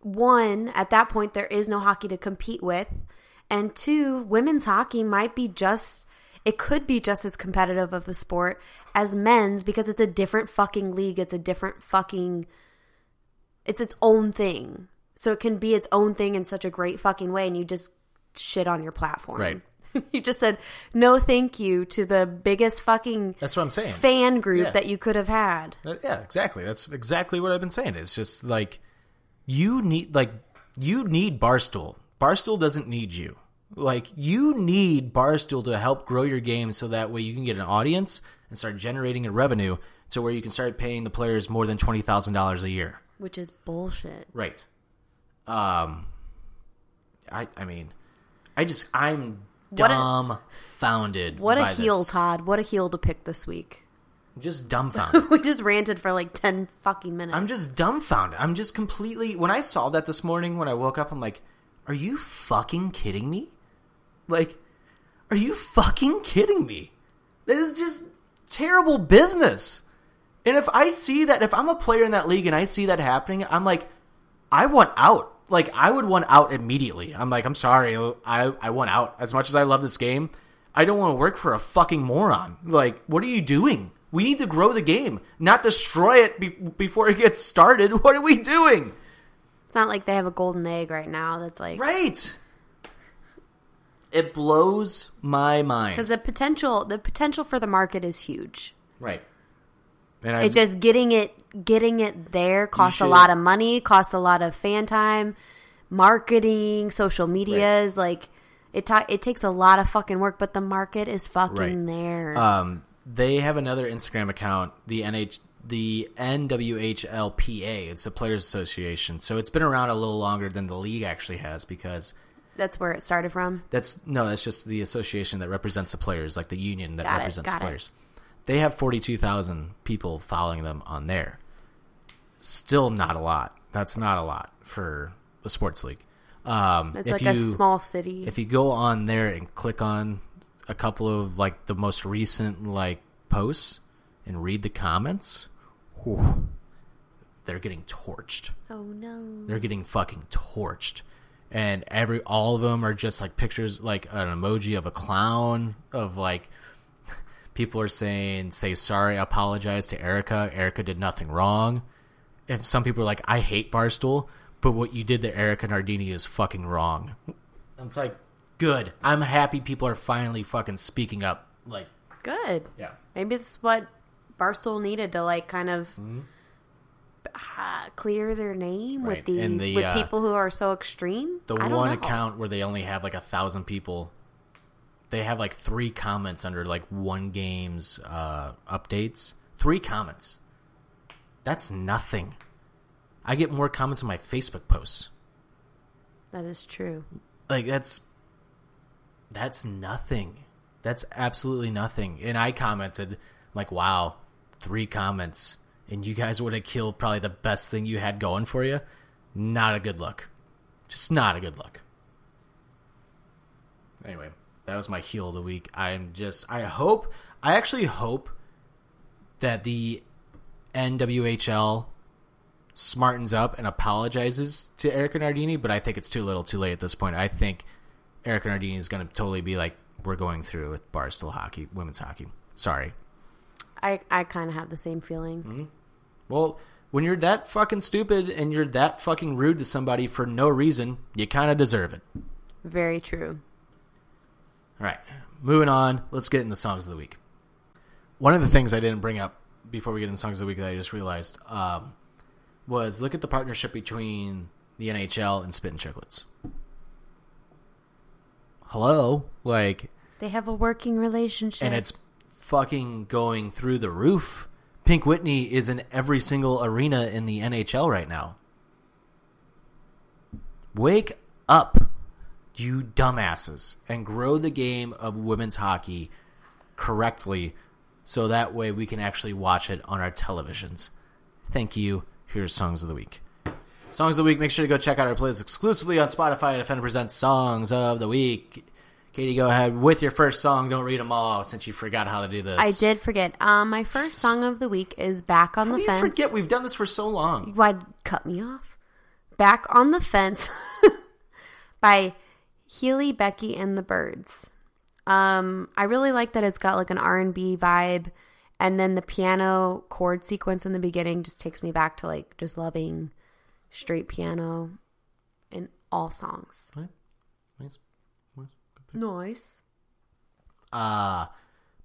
one, at that point, there is no hockey to compete with. And two, women's hockey might be just, it could be just as competitive of a sport as men's because it's a different fucking league. It's a different fucking, it's its own thing. So it can be its own thing in such a great fucking way, and you just shit on your platform. Right. You just said no thank you to the biggest fucking That's what I'm saying. fan group yeah. that you could have had. Uh, yeah, exactly. That's exactly what I've been saying. It's just like, you need like you need Barstool. Barstool doesn't need you. Like, you need Barstool to help grow your game so that way you can get an audience and start generating a revenue to where you can start paying the players more than twenty thousand dollars a year. Which is bullshit. Right. Um, I I mean, I just I'm dumbfounded. What a, what a heel, this. Todd! What a heel to pick this week. I'm just dumbfounded. We just ranted for like ten fucking minutes. I'm just dumbfounded. I'm just completely. When I saw that this morning, when I woke up, I'm like, "Are you fucking kidding me? Like, are you fucking kidding me? This is just terrible business." And if I see that, if I'm a player in that league and I see that happening, I'm like, I want out. Like, I would want out immediately. I'm like, I'm sorry. I, I want out. As much as I love this game, I don't want to work for a fucking moron. Like, what are you doing? We need to grow the game, not destroy it be- before it gets started. What are we doing? It's not like they have a golden egg right now that's like... Right! It blows my mind. Because the potential, the potential for the market is huge. Right. And I, it's just getting it getting it there costs a lot of money, costs a lot of fan time, marketing, social medias. Right. Like it, ta- it takes a lot of fucking work, but the market is fucking right. there. Um, they have another Instagram account, the N H. The N W H L P A, it's the Players Association, so it's been around a little longer than the league actually has, because that's where it started from. That's no, that's just the association that represents the players, like the union that got represents it, the players. It. They have forty-two thousand people following them on there. Still not a lot. That's not a lot for a sports league. Um, it's like you, a small city. If you go on there and click on a couple of like the most recent like posts and read the comments. Whew. They're getting torched. Oh no! They're getting fucking torched, and every all of them are just like pictures, like an emoji of a clown. Of like, people are saying, "Say sorry, apologize to Erica. Erica did nothing wrong." If some people are like, "I hate Barstool, but what you did to Erica Nardini is fucking wrong." It's like, good. I'm happy people are finally fucking speaking up. Like, good. Yeah. Maybe it's what Barstool needed to like kind of mm-hmm. uh, clear their name right. with the, the with uh, people who are so extreme. The I don't one know. Account where they only have like a thousand people, they have like three comments under like one game's uh, updates. Three comments. That's nothing. I get more comments on my Facebook posts. That is true. Like that's that's nothing. That's absolutely nothing. And I commented like, wow. Three comments, and you guys would have killed probably the best thing you had going for you. Not a good look. Just not a good look. Anyway, that was my heel of the week. I'm just, I hope, I actually hope that the N W H L smartens up and apologizes to Erica Nardini, but I think it's too little too late at this point. I think Erica Nardini is going to totally be like, we're going through with Barstool hockey, women's hockey. Sorry. I, I kind of have the same feeling. Mm-hmm. Well, when you're that fucking stupid and you're that fucking rude to somebody for no reason, you kind of deserve it. Very true. All right. Moving on. Let's get into songs of the week. One of the things I didn't bring up before we get into songs of the week that I just realized um, was look at the partnership between the N H L and Spittin' Chicklets. Hello? Like, they have a working relationship. And it's fucking going through the roof. Pink Whitney is in every single arena in the N H L right now. Wake up, you dumbasses, and grow the game of women's hockey correctly so that way we can actually watch it on our televisions. Thank you. Here's Songs of the Week. Songs of the Week, make sure to go check out our playlist exclusively on Spotify at Offended Presents Songs of the Week. Katie, go ahead with your first song. Don't read them all since you forgot how to do this. I did forget. Um, my first song of the week is Back on how the do Fence. You forget? We've done this for so long. Why'd cut me off? Back on the Fence by Healy, Becky, and the Birds. Um, I really like that it's got like an R and B vibe. And then the piano chord sequence in the beginning just takes me back to like just loving straight piano in all songs. All right. Nice. Nice. Uh,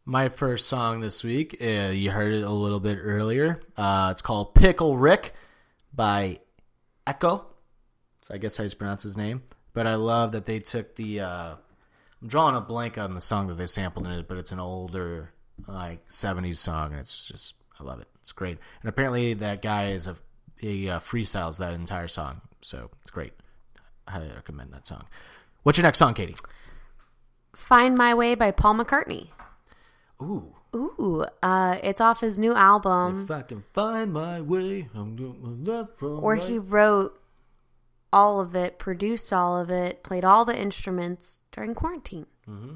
my first song this week, uh, you heard it a little bit earlier. Uh, it's called Pickle Rick by Echo. So I guess how you pronounce his name. But I love that they took the, uh, I'm drawing a blank on the song that they sampled in it, but it's an older, like, seventies song, and it's just, I love it. It's great. And apparently that guy is a, he uh, freestyles that entire song, so it's great. I highly recommend that song. What's your next song, Katie? Find My Way by Paul McCartney. Ooh. Ooh. Uh, it's off his new album. If I can find my way, I'm doing my left from Where right. He wrote all of it, produced all of it, played all the instruments during quarantine. Mm-hmm.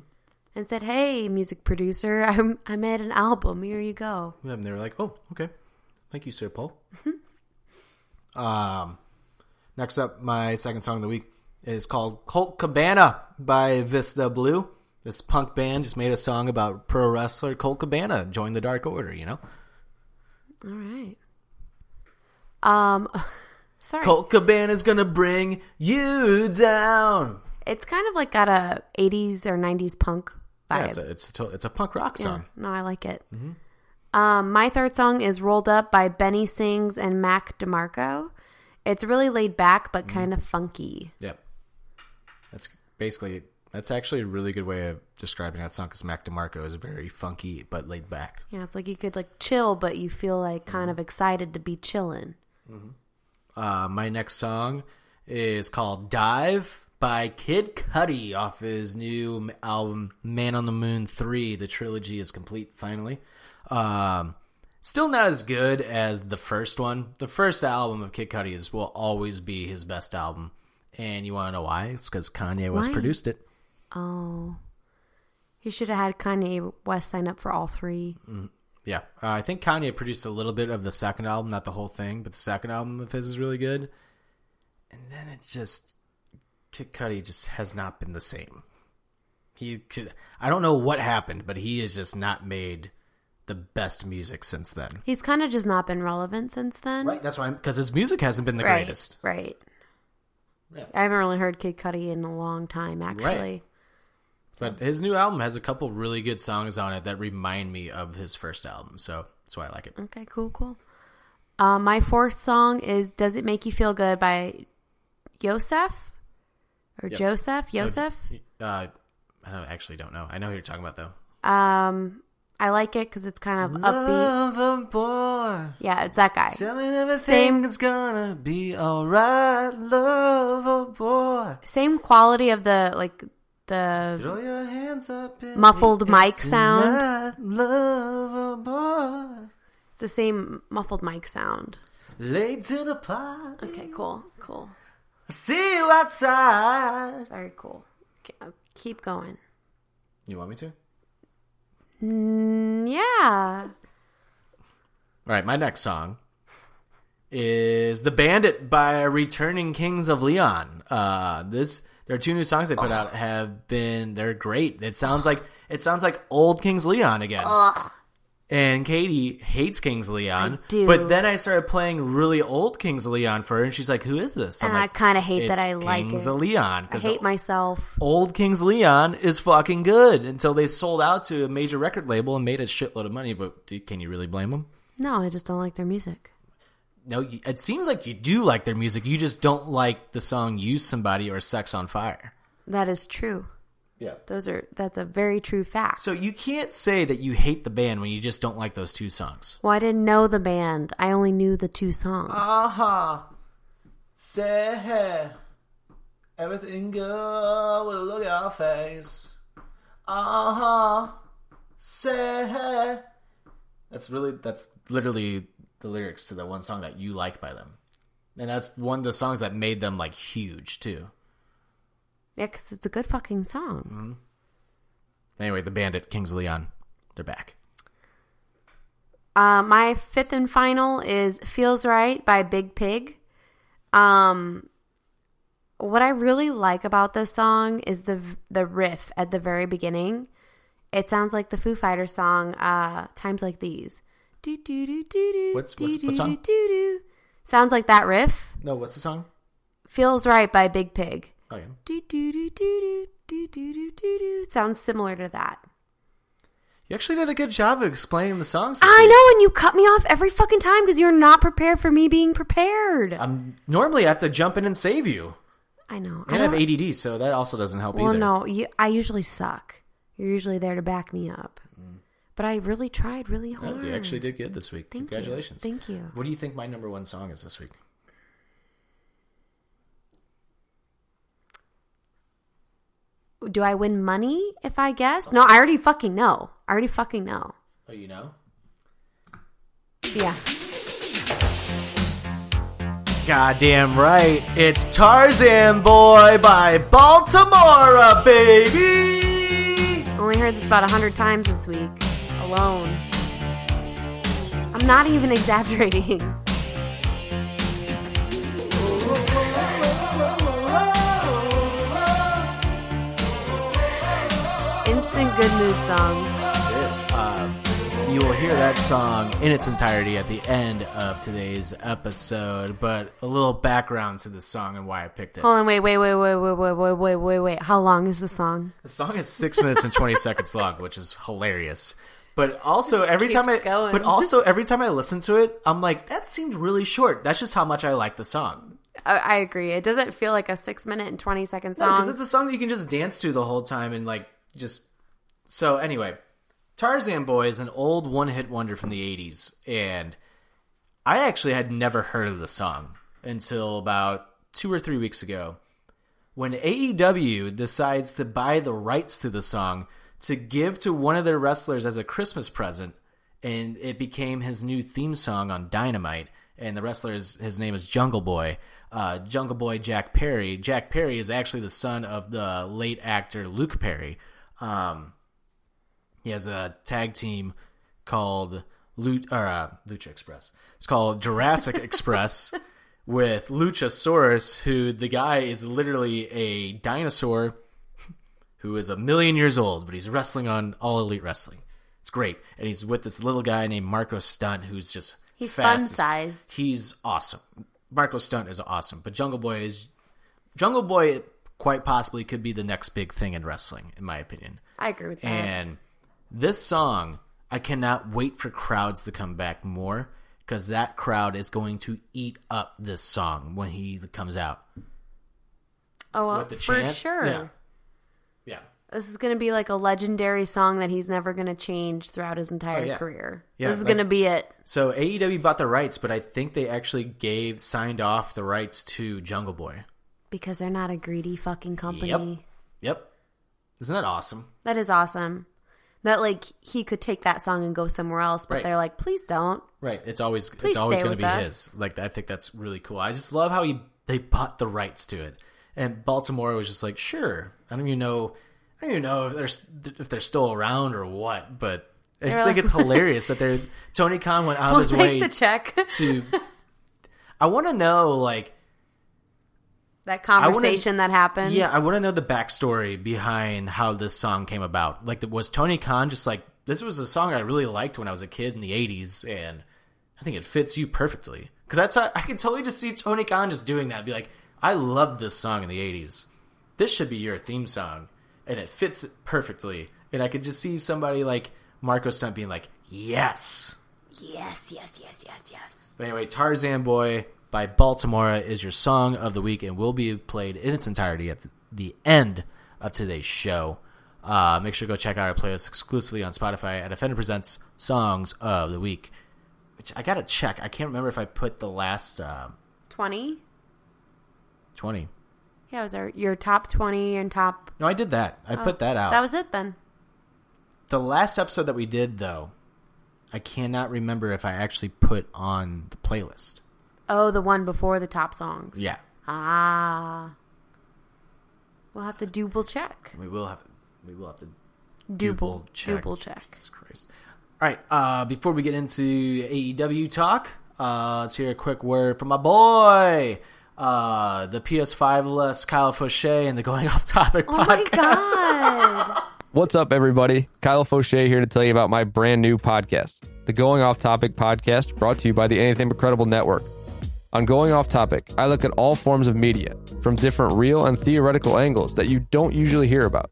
And said, hey, music producer, I'm, I made an album. Here you go. And they were like, oh, okay. Thank you, Sir Paul. um, next up, my second song of the week. It's called Colt Cabana by Vista Blue. This punk band just made a song about pro wrestler Colt Cabana. Join the Dark Order, you know? All right. Um, sorry. Colt Cabana's gonna bring you down. It's kind of like got a eighties or nineties punk vibe. Yeah, it's a, it's a, it's a punk rock song. Yeah, no, I like it. Mm-hmm. Um, my third song is Rolled Up by Benny Sings and Mac DeMarco. It's really laid back, but mm. kind of funky. Yep. That's basically, that's actually a really good way of describing that song, because Mac DeMarco is very funky, but laid back. Yeah, it's like you could like chill, but you feel like mm. kind of excited to be chilling. Mm-hmm. Uh, my next song is called Dive by Kid Cudi off his new album, Man on the Moon three. The trilogy is complete, finally. Um, still not as good as the first one. The first album of Kid Cudi's will always be his best album. And you want to know why? It's because Kanye West why? produced it. Oh. He should have had Kanye West sign up for all three. Mm, yeah. Uh, I think Kanye produced a little bit of the second album, not the whole thing, but the second album of his is really good. And then it just... Kid Cudi just has not been the same. He, I don't know what happened, but he has just not made the best music since then. He's kind of just not been relevant since then. Right, that's why, because his music hasn't been the right, greatest. Right, yeah. I haven't really heard Kid Cudi in a long time, actually. Right. So. But his new album has a couple really good songs on it that remind me of his first album, so that's why I like it. Okay, cool, cool. Uh, my fourth song is Does It Make You Feel Good by Yosef. Or yep. Joseph? Yosef? Uh, I don't, actually don't know. I know who you're talking about, though. Um, I like it because it's kind of Love upbeat. Love a boy. Yeah, it's that guy. Tell me everything's gonna be all right. Love a boy. Same quality of the, like, the Throw your hands up muffled mic sound. Love a boy. It's the same muffled mic sound. Laid to the pot. Okay, cool, cool. See you outside. Very cool. Keep going. You want me to? Mm, yeah. All right, my next song is The Bandit by Returning Kings of Leon. Uh, this there are two new songs they put Ugh. out have been they're great. It sounds like it sounds like old Kings Leon again. Ugh. And Katie hates Kings Leon, I do. But then I started playing really old Kings Leon for her, and she's like, "Who is this?" I'm and like, I kind of hate that I Kings like it. Kings Leon, I hate myself. Old Kings Leon is fucking good until they sold out to a major record label and made a shitload of money. But can you really blame them? No, I just don't like their music. No, it seems like you do like their music. You just don't like the song "Use Somebody" or "Sex on Fire." That is true. Yeah, those are. That's a very true fact. So you can't say that you hate the band when you just don't like those two songs. Well, I didn't know the band. I only knew the two songs. Aha, uh-huh. Say hey, everything good with a look at our face. Aha, uh-huh. Say hey. That's really. That's literally the lyrics to the one song that you like by them, and that's one of the songs that made them like huge too. Yeah, because it's a good fucking song. Mm-hmm. Anyway, The Bandit, Kings of Leon, they're back. Uh, my fifth and final is Feels Right by Big Pig. Um, what I really like about this song is the the riff at the very beginning. It sounds like the Foo Fighters song, uh, Times Like These. Do, do, do, do, do, what's, do, what's, what song? Do, do, do. Sounds like that riff. No, what's the song? Feels Right by Big Pig. Oh, yeah. Do, do, do, do, do, do, do, do. Sounds similar to that. You actually did a good job of explaining the songs. I week. know, and you cut me off every fucking time because you're not prepared for me being prepared. I'm normally I have to jump in and save you. I know. And I, I have A D D, so that also doesn't help well, either. Well, no, you, I usually suck. You're usually there to back me up. Mm. But I really tried really hard. No, you actually did good this week. Thank Congratulations. You. Thank you. What do you think my number one song is this week? Do I win money if I guess? Okay. No, I already fucking know. I already fucking know. Oh, you know? Yeah. Goddamn right. It's Tarzan Boy by Baltimore, baby. Only heard this about a hundred times this week. Alone. I'm not even exaggerating. Good mood song. It is. Uh, you will hear that song in its entirety at the end of today's episode, but a little background to the song and why I picked it. Hold on, wait, wait, wait, wait, wait, wait, wait, wait, wait, wait. How long is the song? The song is six minutes and twenty seconds long, which is hilarious. But also every time I, going. but also every time I listen to it, I'm like, that seemed really short. That's just how much I like the song. I, I agree. It doesn't feel like a six minute and twenty second song. No, because it's a song that you can just dance to the whole time and like just. So anyway, Tarzan Boy is an old one hit wonder from the eighties, and I actually had never heard of the song until about two or three weeks ago, when A E W decides to buy the rights to the song to give to one of their wrestlers as a Christmas present, and it became his new theme song on Dynamite. And the wrestler, is, his name is Jungle Boy, uh, Jungle Boy Jack Perry. Jack Perry is actually the son of the late actor Luke Perry. Um, he has a tag team called Lut- or, uh, Lucha Express. It's called Jurassic Express with Luchasaurus, who the guy is literally a dinosaur who is a million years old, but he's wrestling on All Elite Wrestling. It's great. And he's with this little guy named Marco Stunt, who's just He's fast. fun-sized. He's awesome. Marco Stunt is awesome. But Jungle Boy is... Jungle Boy quite possibly could be the next big thing in wrestling, in my opinion. I agree with that. And this song, I cannot wait for crowds to come back more, because that crowd is going to eat up this song when he comes out. Oh, well, the for chant. sure. Yeah. Yeah. This is going to be like a legendary song that he's never going to change throughout his entire oh, yeah. career. Yeah, this is like, going to be it. So A E W bought the rights, but I think they actually gave, signed off the rights to Jungle Boy. Because they're not a greedy fucking company. Yep. Yep. Isn't that awesome? That is awesome. That like he could take that song and go somewhere else, but right. they're like, please don't. Right. It's always please it's always going to be us. his. Like I think that's really cool. I just love how he they bought the rights to it. And Baltimore was just like, sure. I don't even know. I don't even know if they're if they're still around or what. But I just they're think like, it's hilarious that they're Tony Khan went out we'll of his way the check. to. I want to know like that conversation wanna, that happened. Yeah, I want to know the backstory behind how this song came about. Like, was Tony Khan just like, this was a song I really liked when I was a kid in the eighties, and I think it fits you perfectly. Because that's how, I can totally just see Tony Khan just doing that. Be like, I loved this song in the eighties. This should be your theme song. And it fits it perfectly. And I could just see somebody like Marco Stunt being like, yes. Yes, yes, yes, yes, yes. But anyway, Tarzan Boy by Baltimore is your song of the week and will be played in its entirety at the end of today's show. Uh, make sure to go check out our playlist exclusively on Spotify at Offended Presents Songs of the Week. Which I got to check. I can't remember if I put the last... Uh, twenty? twenty. Yeah, it was our, your top twenty and top... No, I did that. I oh, put that out. That was it then. The last episode that we did, though, I cannot remember if I actually put on the playlist. Oh, the one before the top songs. Yeah. Ah. We'll have to double check. We will have to, we will have to double check. Double check. Jesus Christ. All right. Uh, before we get into A E W talk, uh, let's hear a quick word from my boy. Uh, the P S five-less Kyle Fauché and the Going Off Topic oh podcast. Oh, my God. What's up, everybody? Kyle Fauché here to tell you about my brand new podcast, the Going Off Topic podcast, brought to you by the Anything But Credible Network. On Going Off Topic, I look at all forms of media from different real and theoretical angles that you don't usually hear about.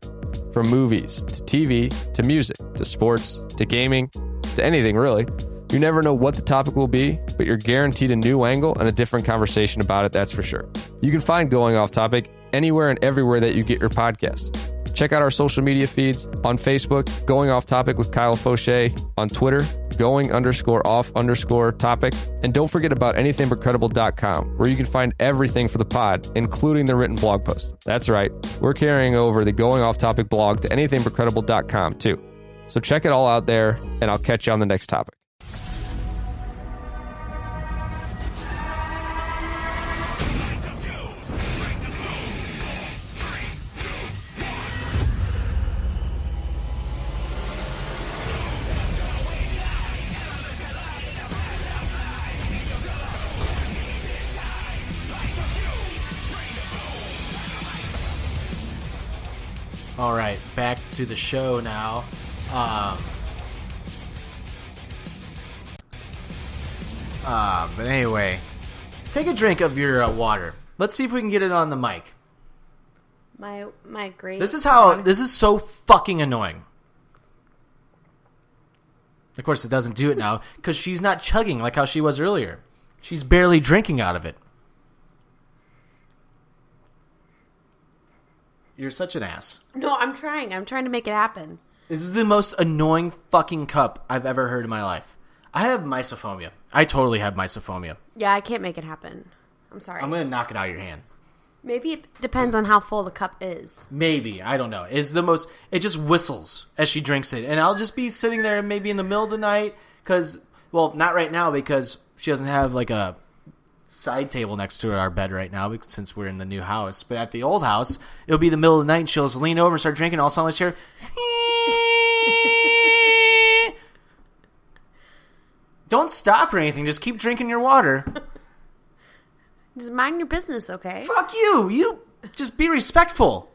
From movies, to T V, to music, to sports, to gaming, to anything, really. You never know what the topic will be, but you're guaranteed a new angle and a different conversation about it, that's for sure. You can find Going Off Topic anywhere and everywhere that you get your podcasts. Check out our social media feeds on Facebook, Going Off Topic with Kyle Fauché, on Twitter, going underscore off underscore topic, and don't forget about anything but credible dot com, where you can find everything for the pod, including the written blog post. That's right, we're carrying over the Going Off Topic blog to anything but credible dot com too. So check it all out there, and I'll catch you on the next topic. All right, back to the show now. Um, uh, but anyway, take a drink of your uh, water. Let's see if we can get it on the mic. My my great. This is how. This is so fucking annoying. Of course, it doesn't do it now because she's not chugging like how she was earlier. She's barely drinking out of it. You're such an ass. No, I'm trying. I'm trying to make it happen. This is the most annoying fucking cup I've ever heard in my life. I have mysophobia. I totally have mysophobia. Yeah, I can't make it happen. I'm sorry. I'm going to knock it out of your hand. Maybe it depends on how full the cup is. Maybe. I don't know. It's the most... It just whistles as she drinks it. And I'll just be sitting there maybe in the middle of the night because... Well, not right now because she doesn't have like a side table next to our bed right now since we're in the new house. But at the old house, it'll be the middle of the night and she'll just lean over and start drinking. All of a sudden, I hear... Don't stop or anything. Just keep drinking your water. Just mind your business, okay? Fuck you. You just be respectful.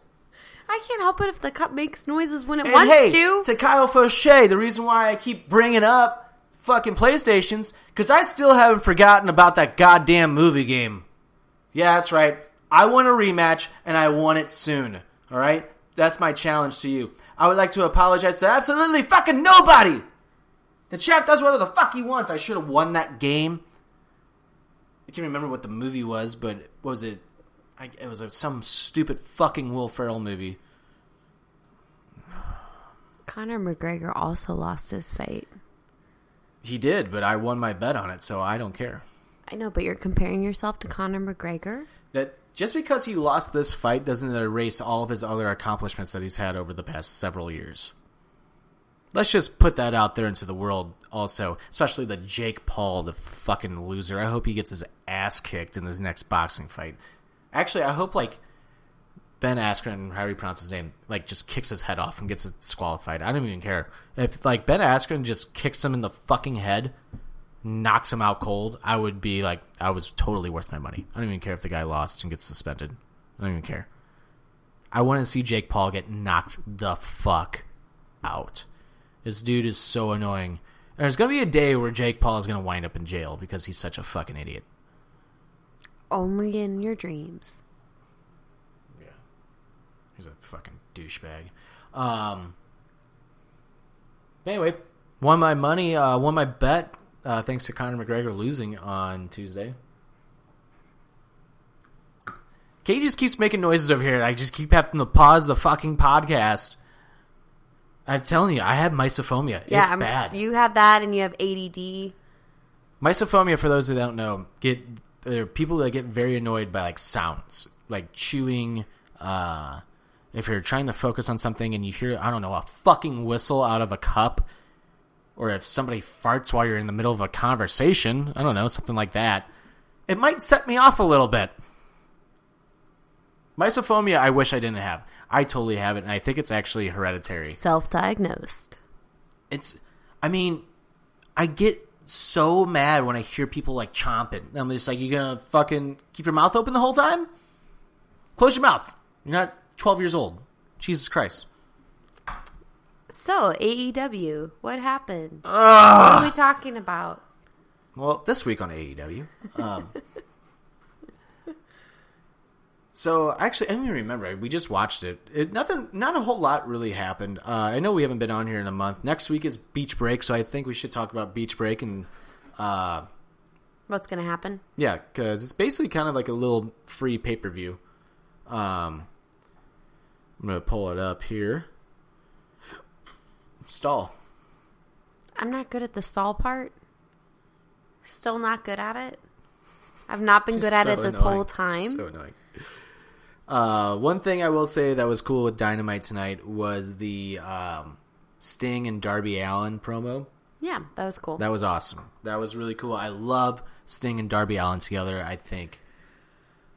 I can't help it if the cup makes noises when it and wants hey, to. To Kyle Fauché, the reason why I keep bringing up fucking PlayStations, because I still haven't forgotten about that goddamn movie game. Yeah, that's right. I want a rematch, and I want it soon. All right? That's my challenge to you. I would like to apologize to absolutely fucking nobody. The chap does whatever the fuck he wants. I should have won that game. I can't remember what the movie was, but what was it? I, it was a, some stupid fucking Will Ferrell movie. Conor McGregor also lost his fight. He did, but I won my bet on it, so I don't care. I know, but you're comparing yourself to Conor McGregor? That just because he lost this fight doesn't erase all of his other accomplishments that he's had over the past several years. Let's just put that out there into the world also, especially the Jake Paul, the fucking loser. I hope he gets his ass kicked in this next boxing fight. Actually, I hope, like, Ben Askren, however you pronounce his name, like, just kicks his head off and gets disqualified. I don't even care. If, like, Ben Askren just kicks him in the fucking head, knocks him out cold, I would be like, I was totally worth my money. I don't even care if the guy lost and gets suspended. I don't even care. I want to see Jake Paul get knocked the fuck out. This dude is so annoying. There's going to be a day where Jake Paul is going to wind up in jail because he's such a fucking idiot. Only in your dreams. Yeah. He's a fucking douchebag. Um, anyway, won my money, uh, won my bet, uh, thanks to Conor McGregor losing on Tuesday. Katie just keeps making noises over here, and I just keep having to pause the fucking podcast. I'm telling you, I have mysophobia. Yeah, it's I'm, bad. You have that and you have A D D. Mysophobia, for those who don't know, get there are people that get very annoyed by like sounds, like chewing. Uh, if you're trying to focus on something and you hear, I don't know, a fucking whistle out of a cup, or if somebody farts while you're in the middle of a conversation, I don't know, something like that, it might set me off a little bit. Mysophobia, I wish I didn't have. I totally have it, and I think it's actually hereditary. Self-diagnosed. It's, I mean, I get so mad when I hear people, like, chomping. I'm just like, you gonna fucking keep your mouth open the whole time? Close your mouth. You're not twelve years old. Jesus Christ. So, A E W, what happened? Ugh. What are we talking about? Well, this week on A E W. Um... So, actually, I don't even remember. We just watched it. it. Nothing, not a whole lot really happened. Uh, I know we haven't been on here in a month. Next week is Beach Break, so I think we should talk about Beach Break and... Uh, What's going to happen? Yeah, because it's basically kind of like a little free pay-per-view. Um, I'm going to pull it up here. Stall. I'm not good at the stall part. Still not good at it. I've not been good at it this whole time. So annoying. Uh, one thing I will say that was cool with Dynamite tonight was the um, Sting and Darby Allin promo. Yeah, that was cool. That was awesome. That was really cool. I love Sting and Darby Allin together. I think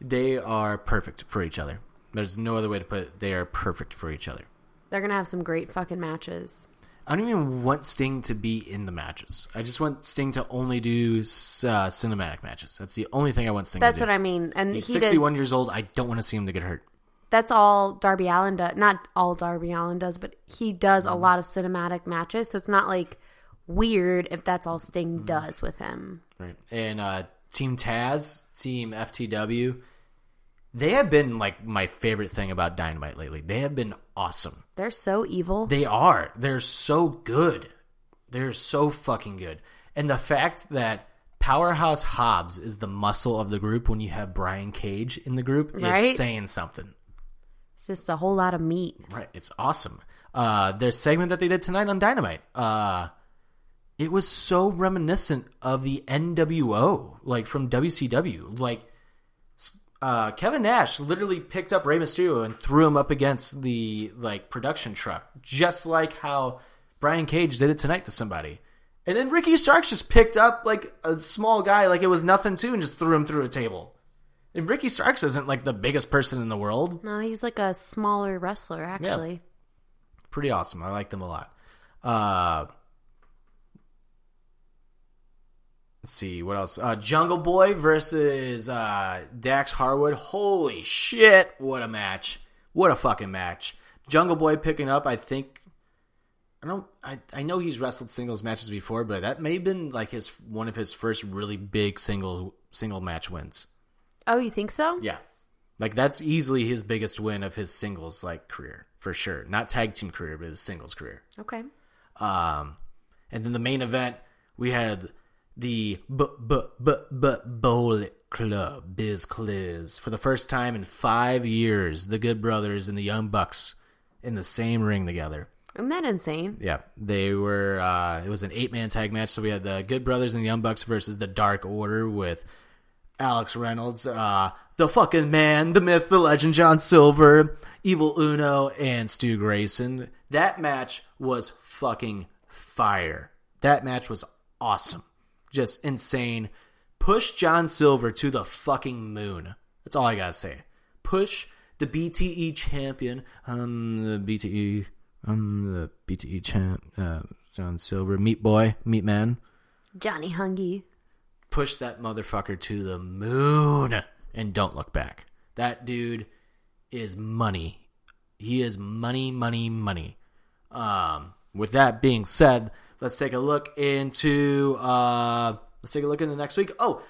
they are perfect for each other. There's no other way to put it. They are perfect for each other. They're going to have some great fucking matches. I don't even want Sting to be in the matches. I just want Sting to only do uh, cinematic matches. That's the only thing I want Sting That's to do. That's what I mean. And He's he sixty-one does, years old. I don't want to see him to get hurt. That's all Darby Allin does. Not all Darby Allin does, but he does mm-hmm. a lot of cinematic matches. So it's not like weird if that's all Sting mm-hmm. does with him. Right. And uh, Team Taz, Team F T W, they have been like my favorite thing about Dynamite lately. They have been awesome. They're so evil. They are. They're so good. They're so fucking good. And the fact that Powerhouse Hobbs is the muscle of the group when you have Brian Cage in the group, right? Is saying something. It's just a whole lot of meat. Right. It's awesome. Uh, their segment that they did tonight on Dynamite, uh, it was so reminiscent of the N W O, like from W C W. Like uh, Kevin Nash literally picked up Rey Mysterio and threw him up against the like production truck, just like how Brian Cage did it tonight to somebody. And then Ricky Starks just picked up like a small guy like it was nothing too and just threw him through a table. And Ricky Starks isn't like the biggest person in the world. No, he's like a smaller wrestler, actually. Yeah. Pretty awesome. I like them a lot. Uh, let's see. What else? Uh, Jungle Boy versus uh, Dax Harwood. Holy shit. What a match. What a fucking match. Jungle Boy picking up, I think. I don't. I, I know he's wrestled singles matches before, but that may have been like his one of his first really big single single match wins. Oh, you think so? Yeah. Like, that's easily his biggest win of his singles, like, career, for sure. Not tag team career, but his singles career. Okay. Um, and then the main event, we had the b b b b Bullet Club, Biz Cliz. For the first time in five years, the Good Brothers and the Young Bucks in the same ring together. Isn't that insane? Yeah. They were, uh, it was an eight-man tag match, so we had the Good Brothers and the Young Bucks versus the Dark Order with Alex Reynolds, uh, the fucking man, the myth, the legend, John Silver, Evil Uno, and Stu Grayson. That match was fucking fire. That match was awesome. Just insane. Push John Silver to the fucking moon. That's all I gotta say. Push the B T E champion. I'm the B T E. I'm the B T E champ. Uh, John Silver. Meat boy. Meat man. Johnny Hungy. Push that motherfucker to the moon and don't look back. That dude is money. He is money, money, money. Um, with that being said, let's take a look into uh, let's take a look into next week. Oh,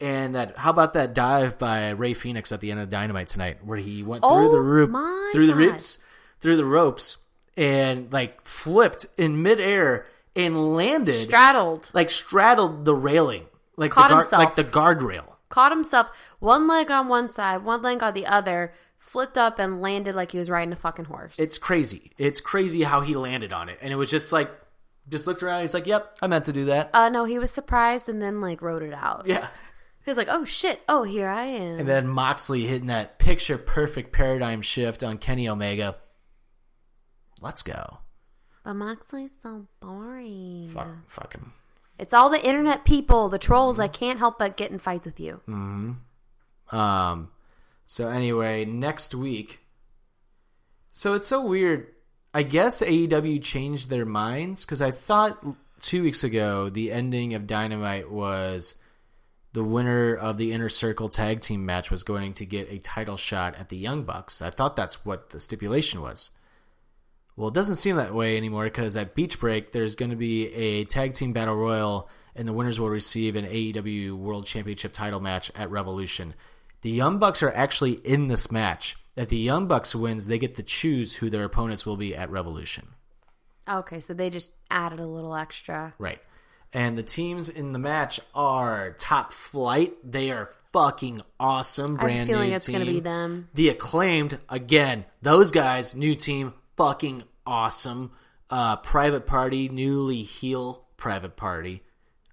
and that how about that dive by Ray Phoenix at the end of Dynamite tonight, where he went oh, through the rope, through God. the ropes, through the ropes, and like flipped in midair and landed straddled, like straddled the railing. Like Caught the guard, himself. Like the guardrail. Caught himself. One leg on one side, one leg on the other, flipped up and landed like he was riding a fucking horse. It's crazy. It's crazy how he landed on it. And it was just like, just looked around and he's like, yep, I meant to do that. Uh, no, he was surprised and then like wrote it out. Yeah. He was like, oh shit, oh, here I am. And then Moxley hitting that picture perfect paradigm shift on Kenny Omega. Let's go. But Moxley's so boring. Fuck, fuck him. It's all the internet people, the trolls. I can't help but get in fights with you. Mm-hmm. Um. So anyway, next week. So it's so weird. I guess A E W changed their minds because I thought two weeks ago the ending of Dynamite was the winner of the Inner Circle tag team match was going to get a title shot at the Young Bucks. I thought that's what the stipulation was. Well, it doesn't seem that way anymore because at Beach Break, there's going to be a tag team battle royal, and the winners will receive an A E W World Championship title match at Revolution. The Young Bucks are actually in this match. If the Young Bucks wins, they get to choose who their opponents will be at Revolution. Okay, so they just added a little extra. Right. And the teams in the match are Top Flight. They are fucking awesome. Brand I have a feeling it's going to be them. The Acclaimed, again, those guys, new team. Fucking awesome. Uh, Private Party, newly heel Private Party.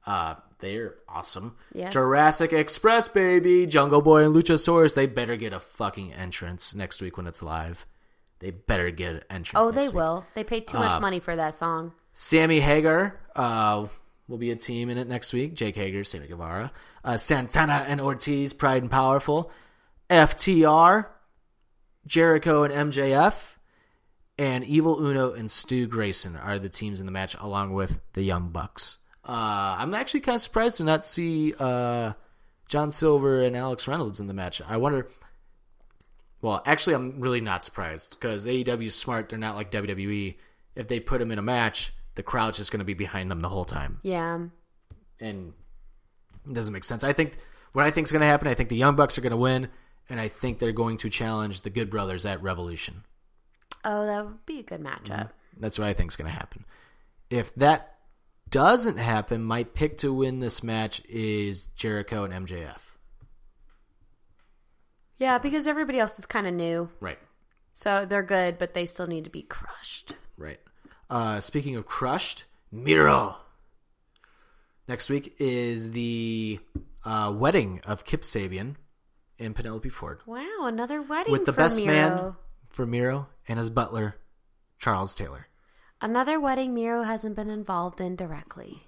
Uh, they're awesome. Yes. Jurassic Express, baby. Jungle Boy and Luchasaurus, they better get a fucking entrance next week when it's live. They better get an entrance. Oh, they week. will. They paid too much uh, money for that song. Sammy Hagar uh, will be a team in it next week. Jake Hager, Sammy Guevara. Uh, Santana and Ortiz, Pride and Powerful. F T R, Jericho and M J F. And Evil Uno and Stu Grayson are the teams in the match, along with the Young Bucks. Uh, I'm actually kind of surprised to not see uh, John Silver and Alex Reynolds in the match. I wonder... Well, actually, I'm really not surprised, because A E W's smart. They're not like W W E. If they put them in a match, the crowd's just going to be behind them the whole time. Yeah. And it doesn't make sense. I think... What I think is going to happen, I think the Young Bucks are going to win, and I think they're going to challenge the Good Brothers at Revolution. Oh, that would be a good matchup. Mm-hmm. That's what I think is going to happen. If that doesn't happen, my pick to win this match is Jericho and M J F. Yeah, because everybody else is kind of new. Right. So they're good, but they still need to be crushed. Right. Uh, speaking of crushed, Miro. Next week is the uh, wedding of Kip Sabian and Penelope Ford. Wow, another wedding with the best Miro. Man for Miro and his butler, Charles Taylor. Another wedding Miro hasn't been involved in directly.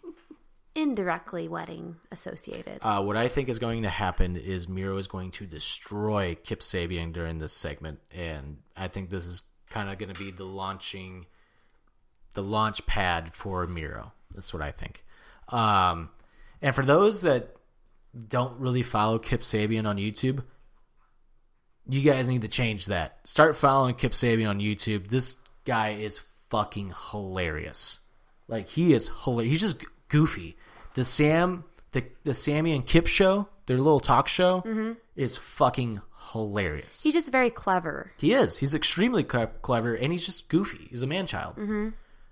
Indirectly wedding associated. Uh, what I think is going to happen is Miro is going to destroy Kip Sabian during this segment, and I think this is kind of going to be the launching, the launch pad for Miro. That's what I think. Um, and for those that don't really follow Kip Sabian on YouTube, you guys need to change that. Start following Kip Sabian on YouTube. This guy is fucking hilarious. Like, he is hilarious. He's just goofy. The Sam, the the Sammy and Kip show, their little talk show, mm-hmm. is fucking hilarious. He's just very clever. He is. He's extremely clever, and he's just goofy. He's a man child, mm-hmm.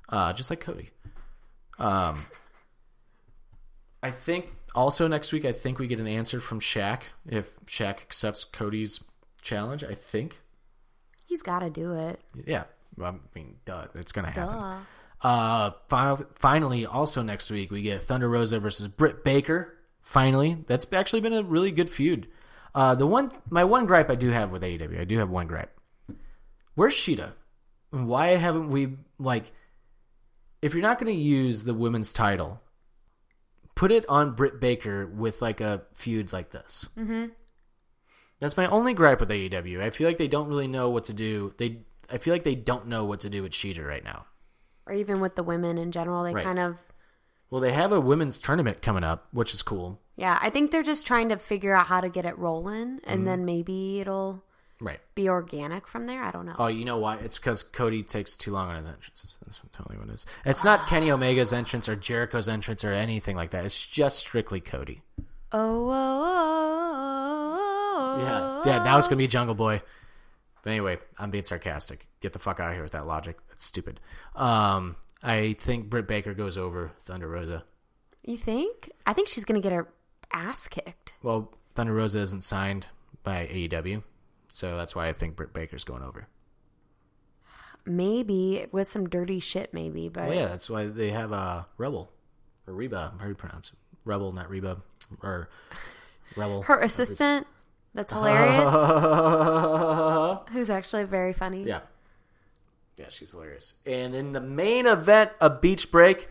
uh, just like Cody. Um, I think also next week, I think we get an answer from Shaq if Shaq accepts Cody's challenge. I think he's got to do it. Yeah, I mean, duh, it's gonna duh. happen. Uh, finally, also next week, we get Thunder Rosa versus Britt Baker. Finally, that's actually been a really good feud. Uh, the one, my one gripe I do have with A E W, I do have one gripe. Where's Shida? Why haven't we, like, if you're not going to use the women's title, put it on Britt Baker with, like, a feud like this. Mm-hmm. That's my only gripe with A E W. I feel like they don't really know what to do. They, I feel like they don't know what to do with Shida right now. Or even with the women in general, they right. kind of... Well, they have a women's tournament coming up, which is cool. Yeah, I think they're just trying to figure out how to get it rolling, and mm-hmm. then maybe it'll right. be organic from there. I don't know. Oh, you know why? It's because Cody takes too long on his entrances. That's totally what it is. It's not Kenny Omega's entrance or Jericho's entrance or anything like that. It's just strictly Cody. Oh, oh, oh, oh, oh. Yeah, yeah, now it's going to be Jungle Boy. But anyway, I'm being sarcastic. Get the fuck out of here with that logic. That's stupid. Um, I think Britt Baker goes over Thunder Rosa. You think? I think she's going to get her ass kicked. Well, Thunder Rosa isn't signed by A E W, so that's why I think Britt Baker's going over. Maybe. With some dirty shit, maybe. But well, yeah, that's why they have uh, Rebel. Or Reba. How do you pronounce it? Rebel, not Reba. Or Rebel. Her assistant... That's hilarious. Who's actually very funny. Yeah. Yeah, she's hilarious. And in the main event of Beach Break,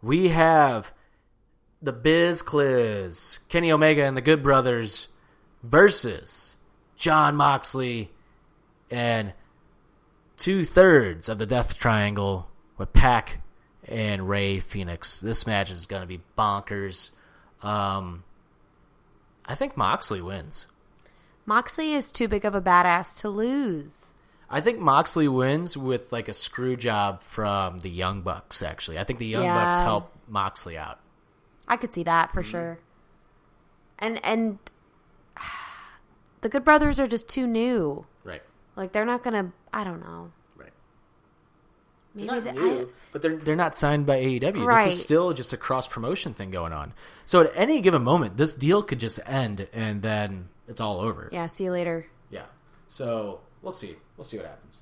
we have the Biz Cliz, Kenny Omega and the Good Brothers versus Jon Moxley and two-thirds of the Death Triangle with Pac and Rey Fénix. This match is going to be bonkers. Um, I think Moxley wins. Moxley is too big of a badass to lose. I think Moxley wins with like a screw job from the Young Bucks, actually. I think the Young yeah. Bucks help Moxley out. I could see that for mm-hmm. sure. And and the Good Brothers are just too new. Right. Like they're not going to, I don't know. Right. Maybe they're not they, new, I, but they're they're not signed by A E W. Right. This is still just a cross-promotion thing going on. So at any given moment, this deal could just end and then it's all over. Yeah, see you later. Yeah. So we'll see. We'll see what happens.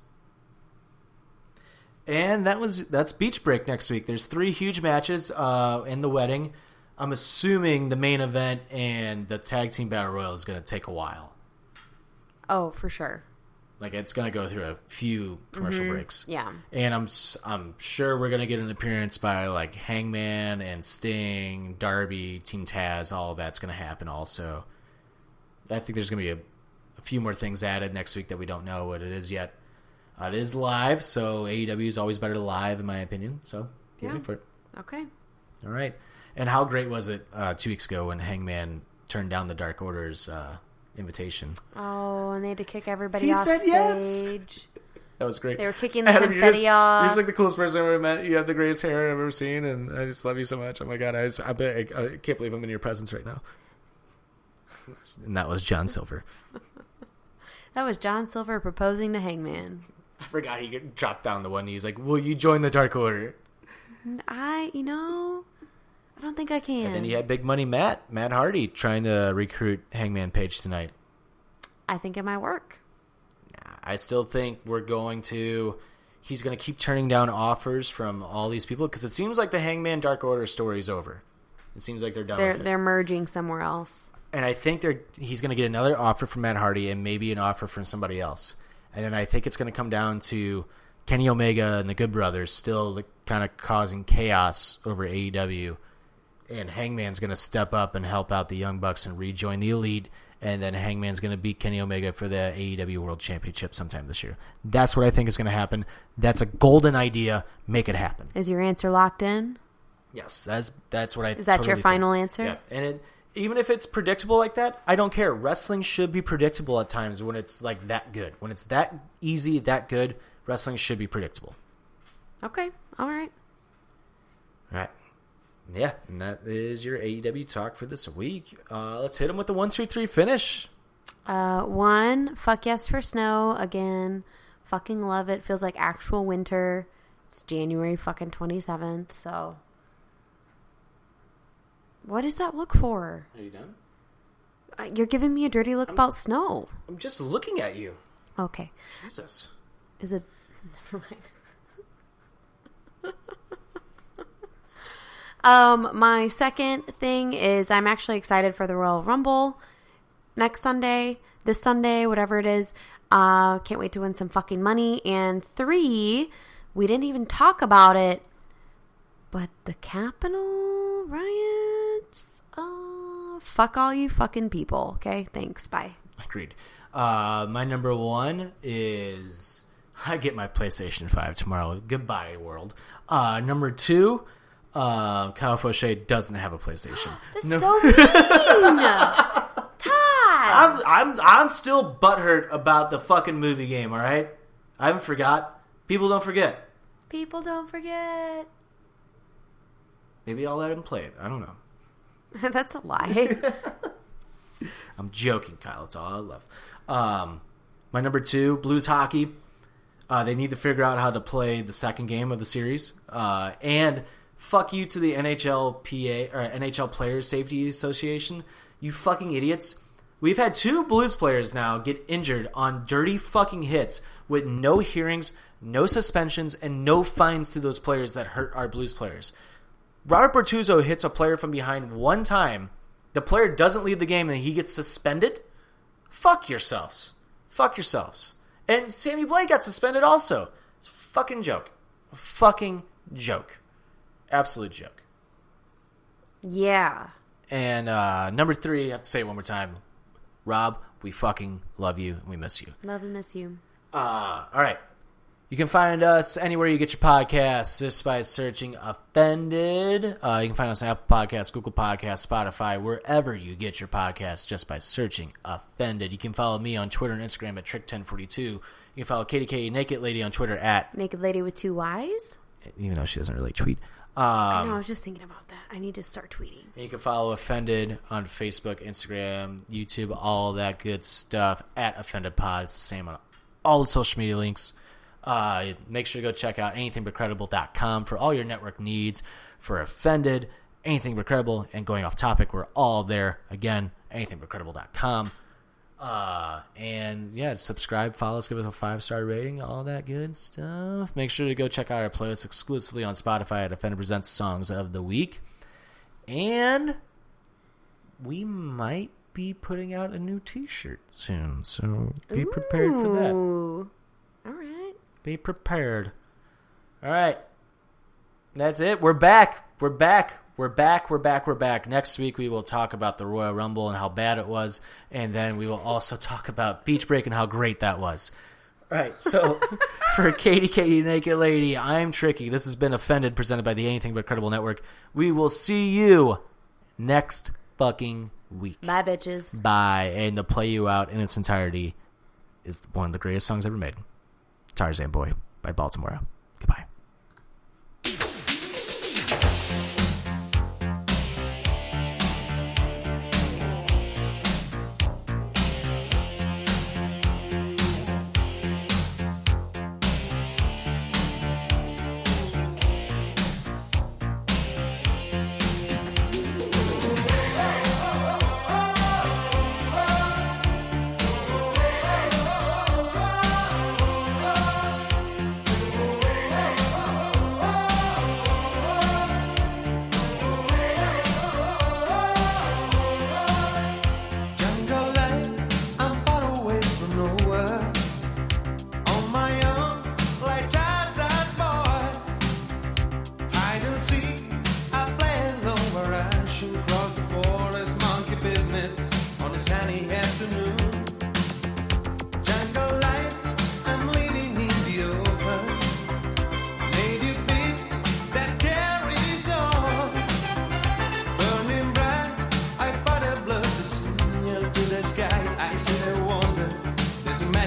And that was that's Beach Break next week. There's three huge matches uh, in the wedding. I'm assuming the main event and the Tag Team Battle Royal is going to take a while. Oh, for sure. Like, it's going to go through a few commercial mm-hmm. breaks. Yeah. And I'm I'm sure we're going to get an appearance by, like, Hangman and Sting, Darby, Team Taz. All of that's going to happen also. I think there's going to be a, a few more things added next week that we don't know what it is yet. Uh, it is live, so A E W is always better live, in my opinion. So, get yeah. me for it. Okay. All right. And how great was it uh, two weeks ago when Hangman turned down the Dark Order's uh, invitation? Oh, and they had to kick everybody he off said stage. Yes. That was great. They were kicking the Adam, confetti you're just, off. You're just like the coolest person I've ever met. You have the greatest hair I've ever seen, and I just love you so much. Oh, my God. I, just, I, I, I can't believe I'm in your presence right now. And that was John Silver. That was John Silver proposing to Hangman. I forgot he dropped down the one. He's like, "Will you join the Dark Order?" I, you know, don't think I can. And then you had Big Money Matt, Matt Hardy, trying to recruit Hangman Page tonight. I think it might work. I still think we're going to... He's going to keep turning down offers from all these people because it seems like the Hangman Dark Order story is over. It seems like they're done they're, with it. They're merging somewhere else. And I think they're he's going to get another offer from Matt Hardy and maybe an offer from somebody else. And then I think it's going to come down to Kenny Omega and the Good Brothers still kind of causing chaos over A E W. And Hangman's going to step up and help out the Young Bucks and rejoin the Elite. And then Hangman's going to beat Kenny Omega for the A E W World Championship sometime this year. That's what I think is going to happen. That's a golden idea. Make it happen. Is your answer locked in? Yes, that's that's what I. Is that totally your final think. Answer? Yeah, and it, even if it's predictable like that, I don't care. Wrestling should be predictable at times when it's like that good. When it's that easy, that good, wrestling should be predictable. Okay. All right. All right. Yeah, and that is your A E W talk for this week. Uh, let's hit them with the one, two, three finish. Uh, one, fuck yes for snow again. Fucking love it. Feels like actual winter. It's January fucking twenty-seventh, so. What does that look for? Are you done? Uh, you're giving me a dirty look I'm, about snow. I'm just looking at you. Okay. Jesus. Is it? Never mind. Um, my second thing is I'm actually excited for the Royal Rumble next Sunday, this Sunday, whatever it is. Uh, can't wait to win some fucking money. And three, we didn't even talk about it, but the Capitol riots, uh, fuck all you fucking people. Okay, thanks, bye. Agreed. Uh, my number one is I get my PlayStation five tomorrow. Goodbye, world. Uh, number two... Uh, Kyle Fauché doesn't have a PlayStation. That's no. so mean, Todd. I'm I'm I'm still butthurt about the fucking movie game. All right, I haven't forgot. People don't forget. People don't forget. Maybe I'll let him play it. I don't know. That's a lie. I'm joking, Kyle. It's all I love. Um, my number two, Blues hockey. Uh, they need to figure out how to play the second game of the series. Uh, and fuck you to the N H L P A or N H L Players Safety Association. You fucking idiots. We've had two Blues players now get injured on dirty fucking hits with no hearings, no suspensions, and no fines to those players that hurt our Blues players. Robert Bortuzzo hits a player from behind one time. The player doesn't leave the game and he gets suspended. Fuck yourselves. Fuck yourselves. And Sammy Blay got suspended also. It's a fucking joke. A fucking joke. Absolute joke. Yeah. And uh, number three, I have to say it one more time. Rob, we fucking love you. We miss you. Love and miss you. Uh, all right. You can find us anywhere you get your podcasts just by searching Offended. Uh, you can find us on Apple Podcasts, Google Podcasts, Spotify, wherever you get your podcasts just by searching Offended. You can follow me on Twitter and Instagram at Trick ten forty-two. You can follow Katie K, Naked Lady, on Twitter at Naked Lady with two Y's. Even though she doesn't really tweet. Um, I know, I was just thinking about that. I need to start tweeting. You can follow Offended on Facebook, Instagram, YouTube, all that good stuff at Offended Pod. It's the same on all the social media links. Uh, make sure to go check out anything but credible dot com for all your network needs for Offended, Anything But Credible, and Going Off Topic. We're all there. Again, anything but credible dot com. Uh, and yeah, subscribe, follow us, give us a five-star rating, all that good stuff. Make sure to go check out our playlist exclusively on Spotify at Offended Presents Songs of the Week. And we might be putting out a new t-shirt soon, so be Ooh. prepared for that. All right. Be prepared. All right. That's it. We're back. We're back. We're back, we're back, we're back. Next week we will talk about the Royal Rumble and how bad it was, and then we will also talk about Beach Break and how great that was. All right, so for Katie, Katie, Naked Lady, I'm Tricky. This has been Offended, presented by the Anything But Credible Network. We will see you next fucking week. Bye, bitches. Bye, and to play you out in its entirety is one of the greatest songs ever made. Tarzan Boy by Baltimore. Goodbye.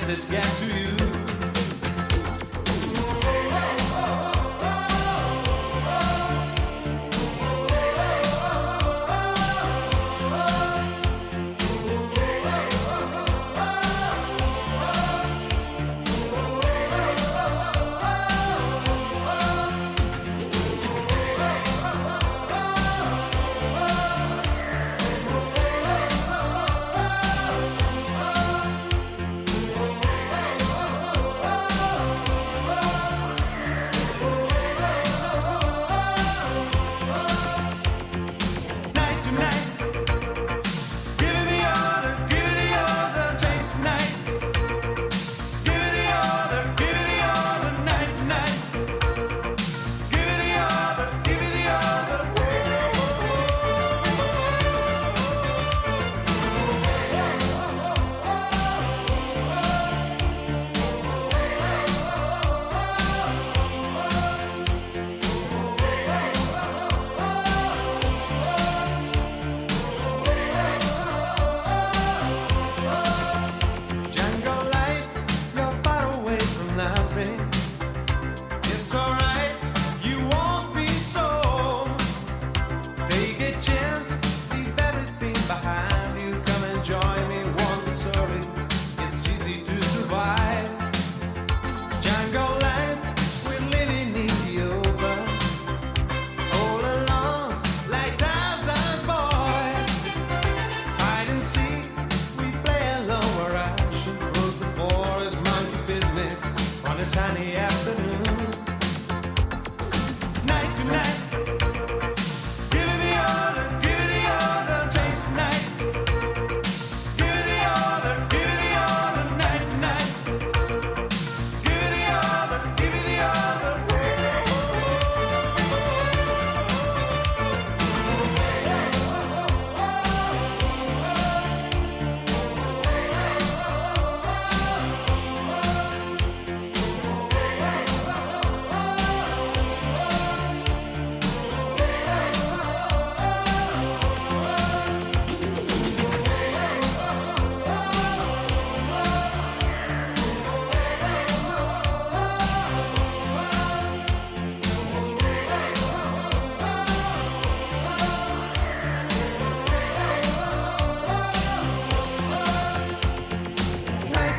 message get to you.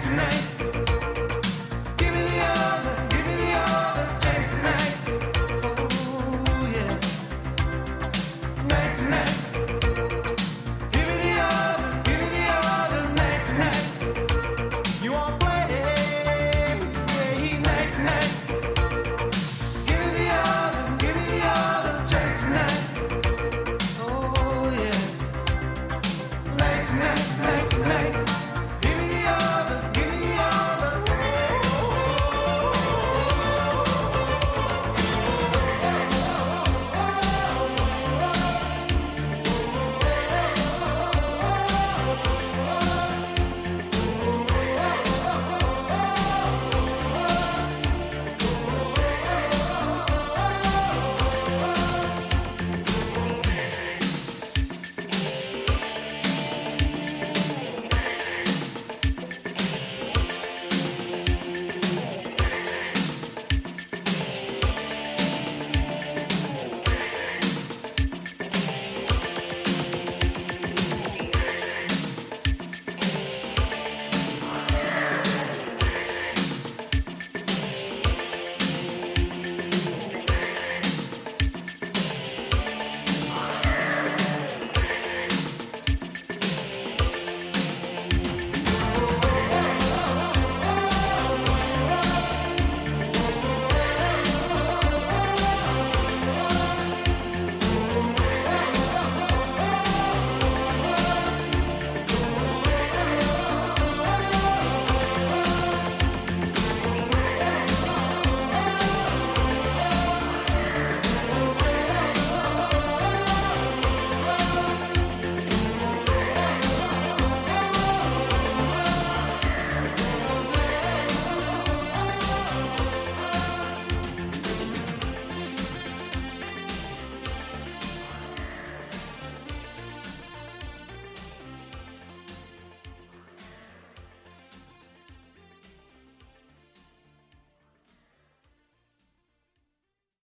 Tonight.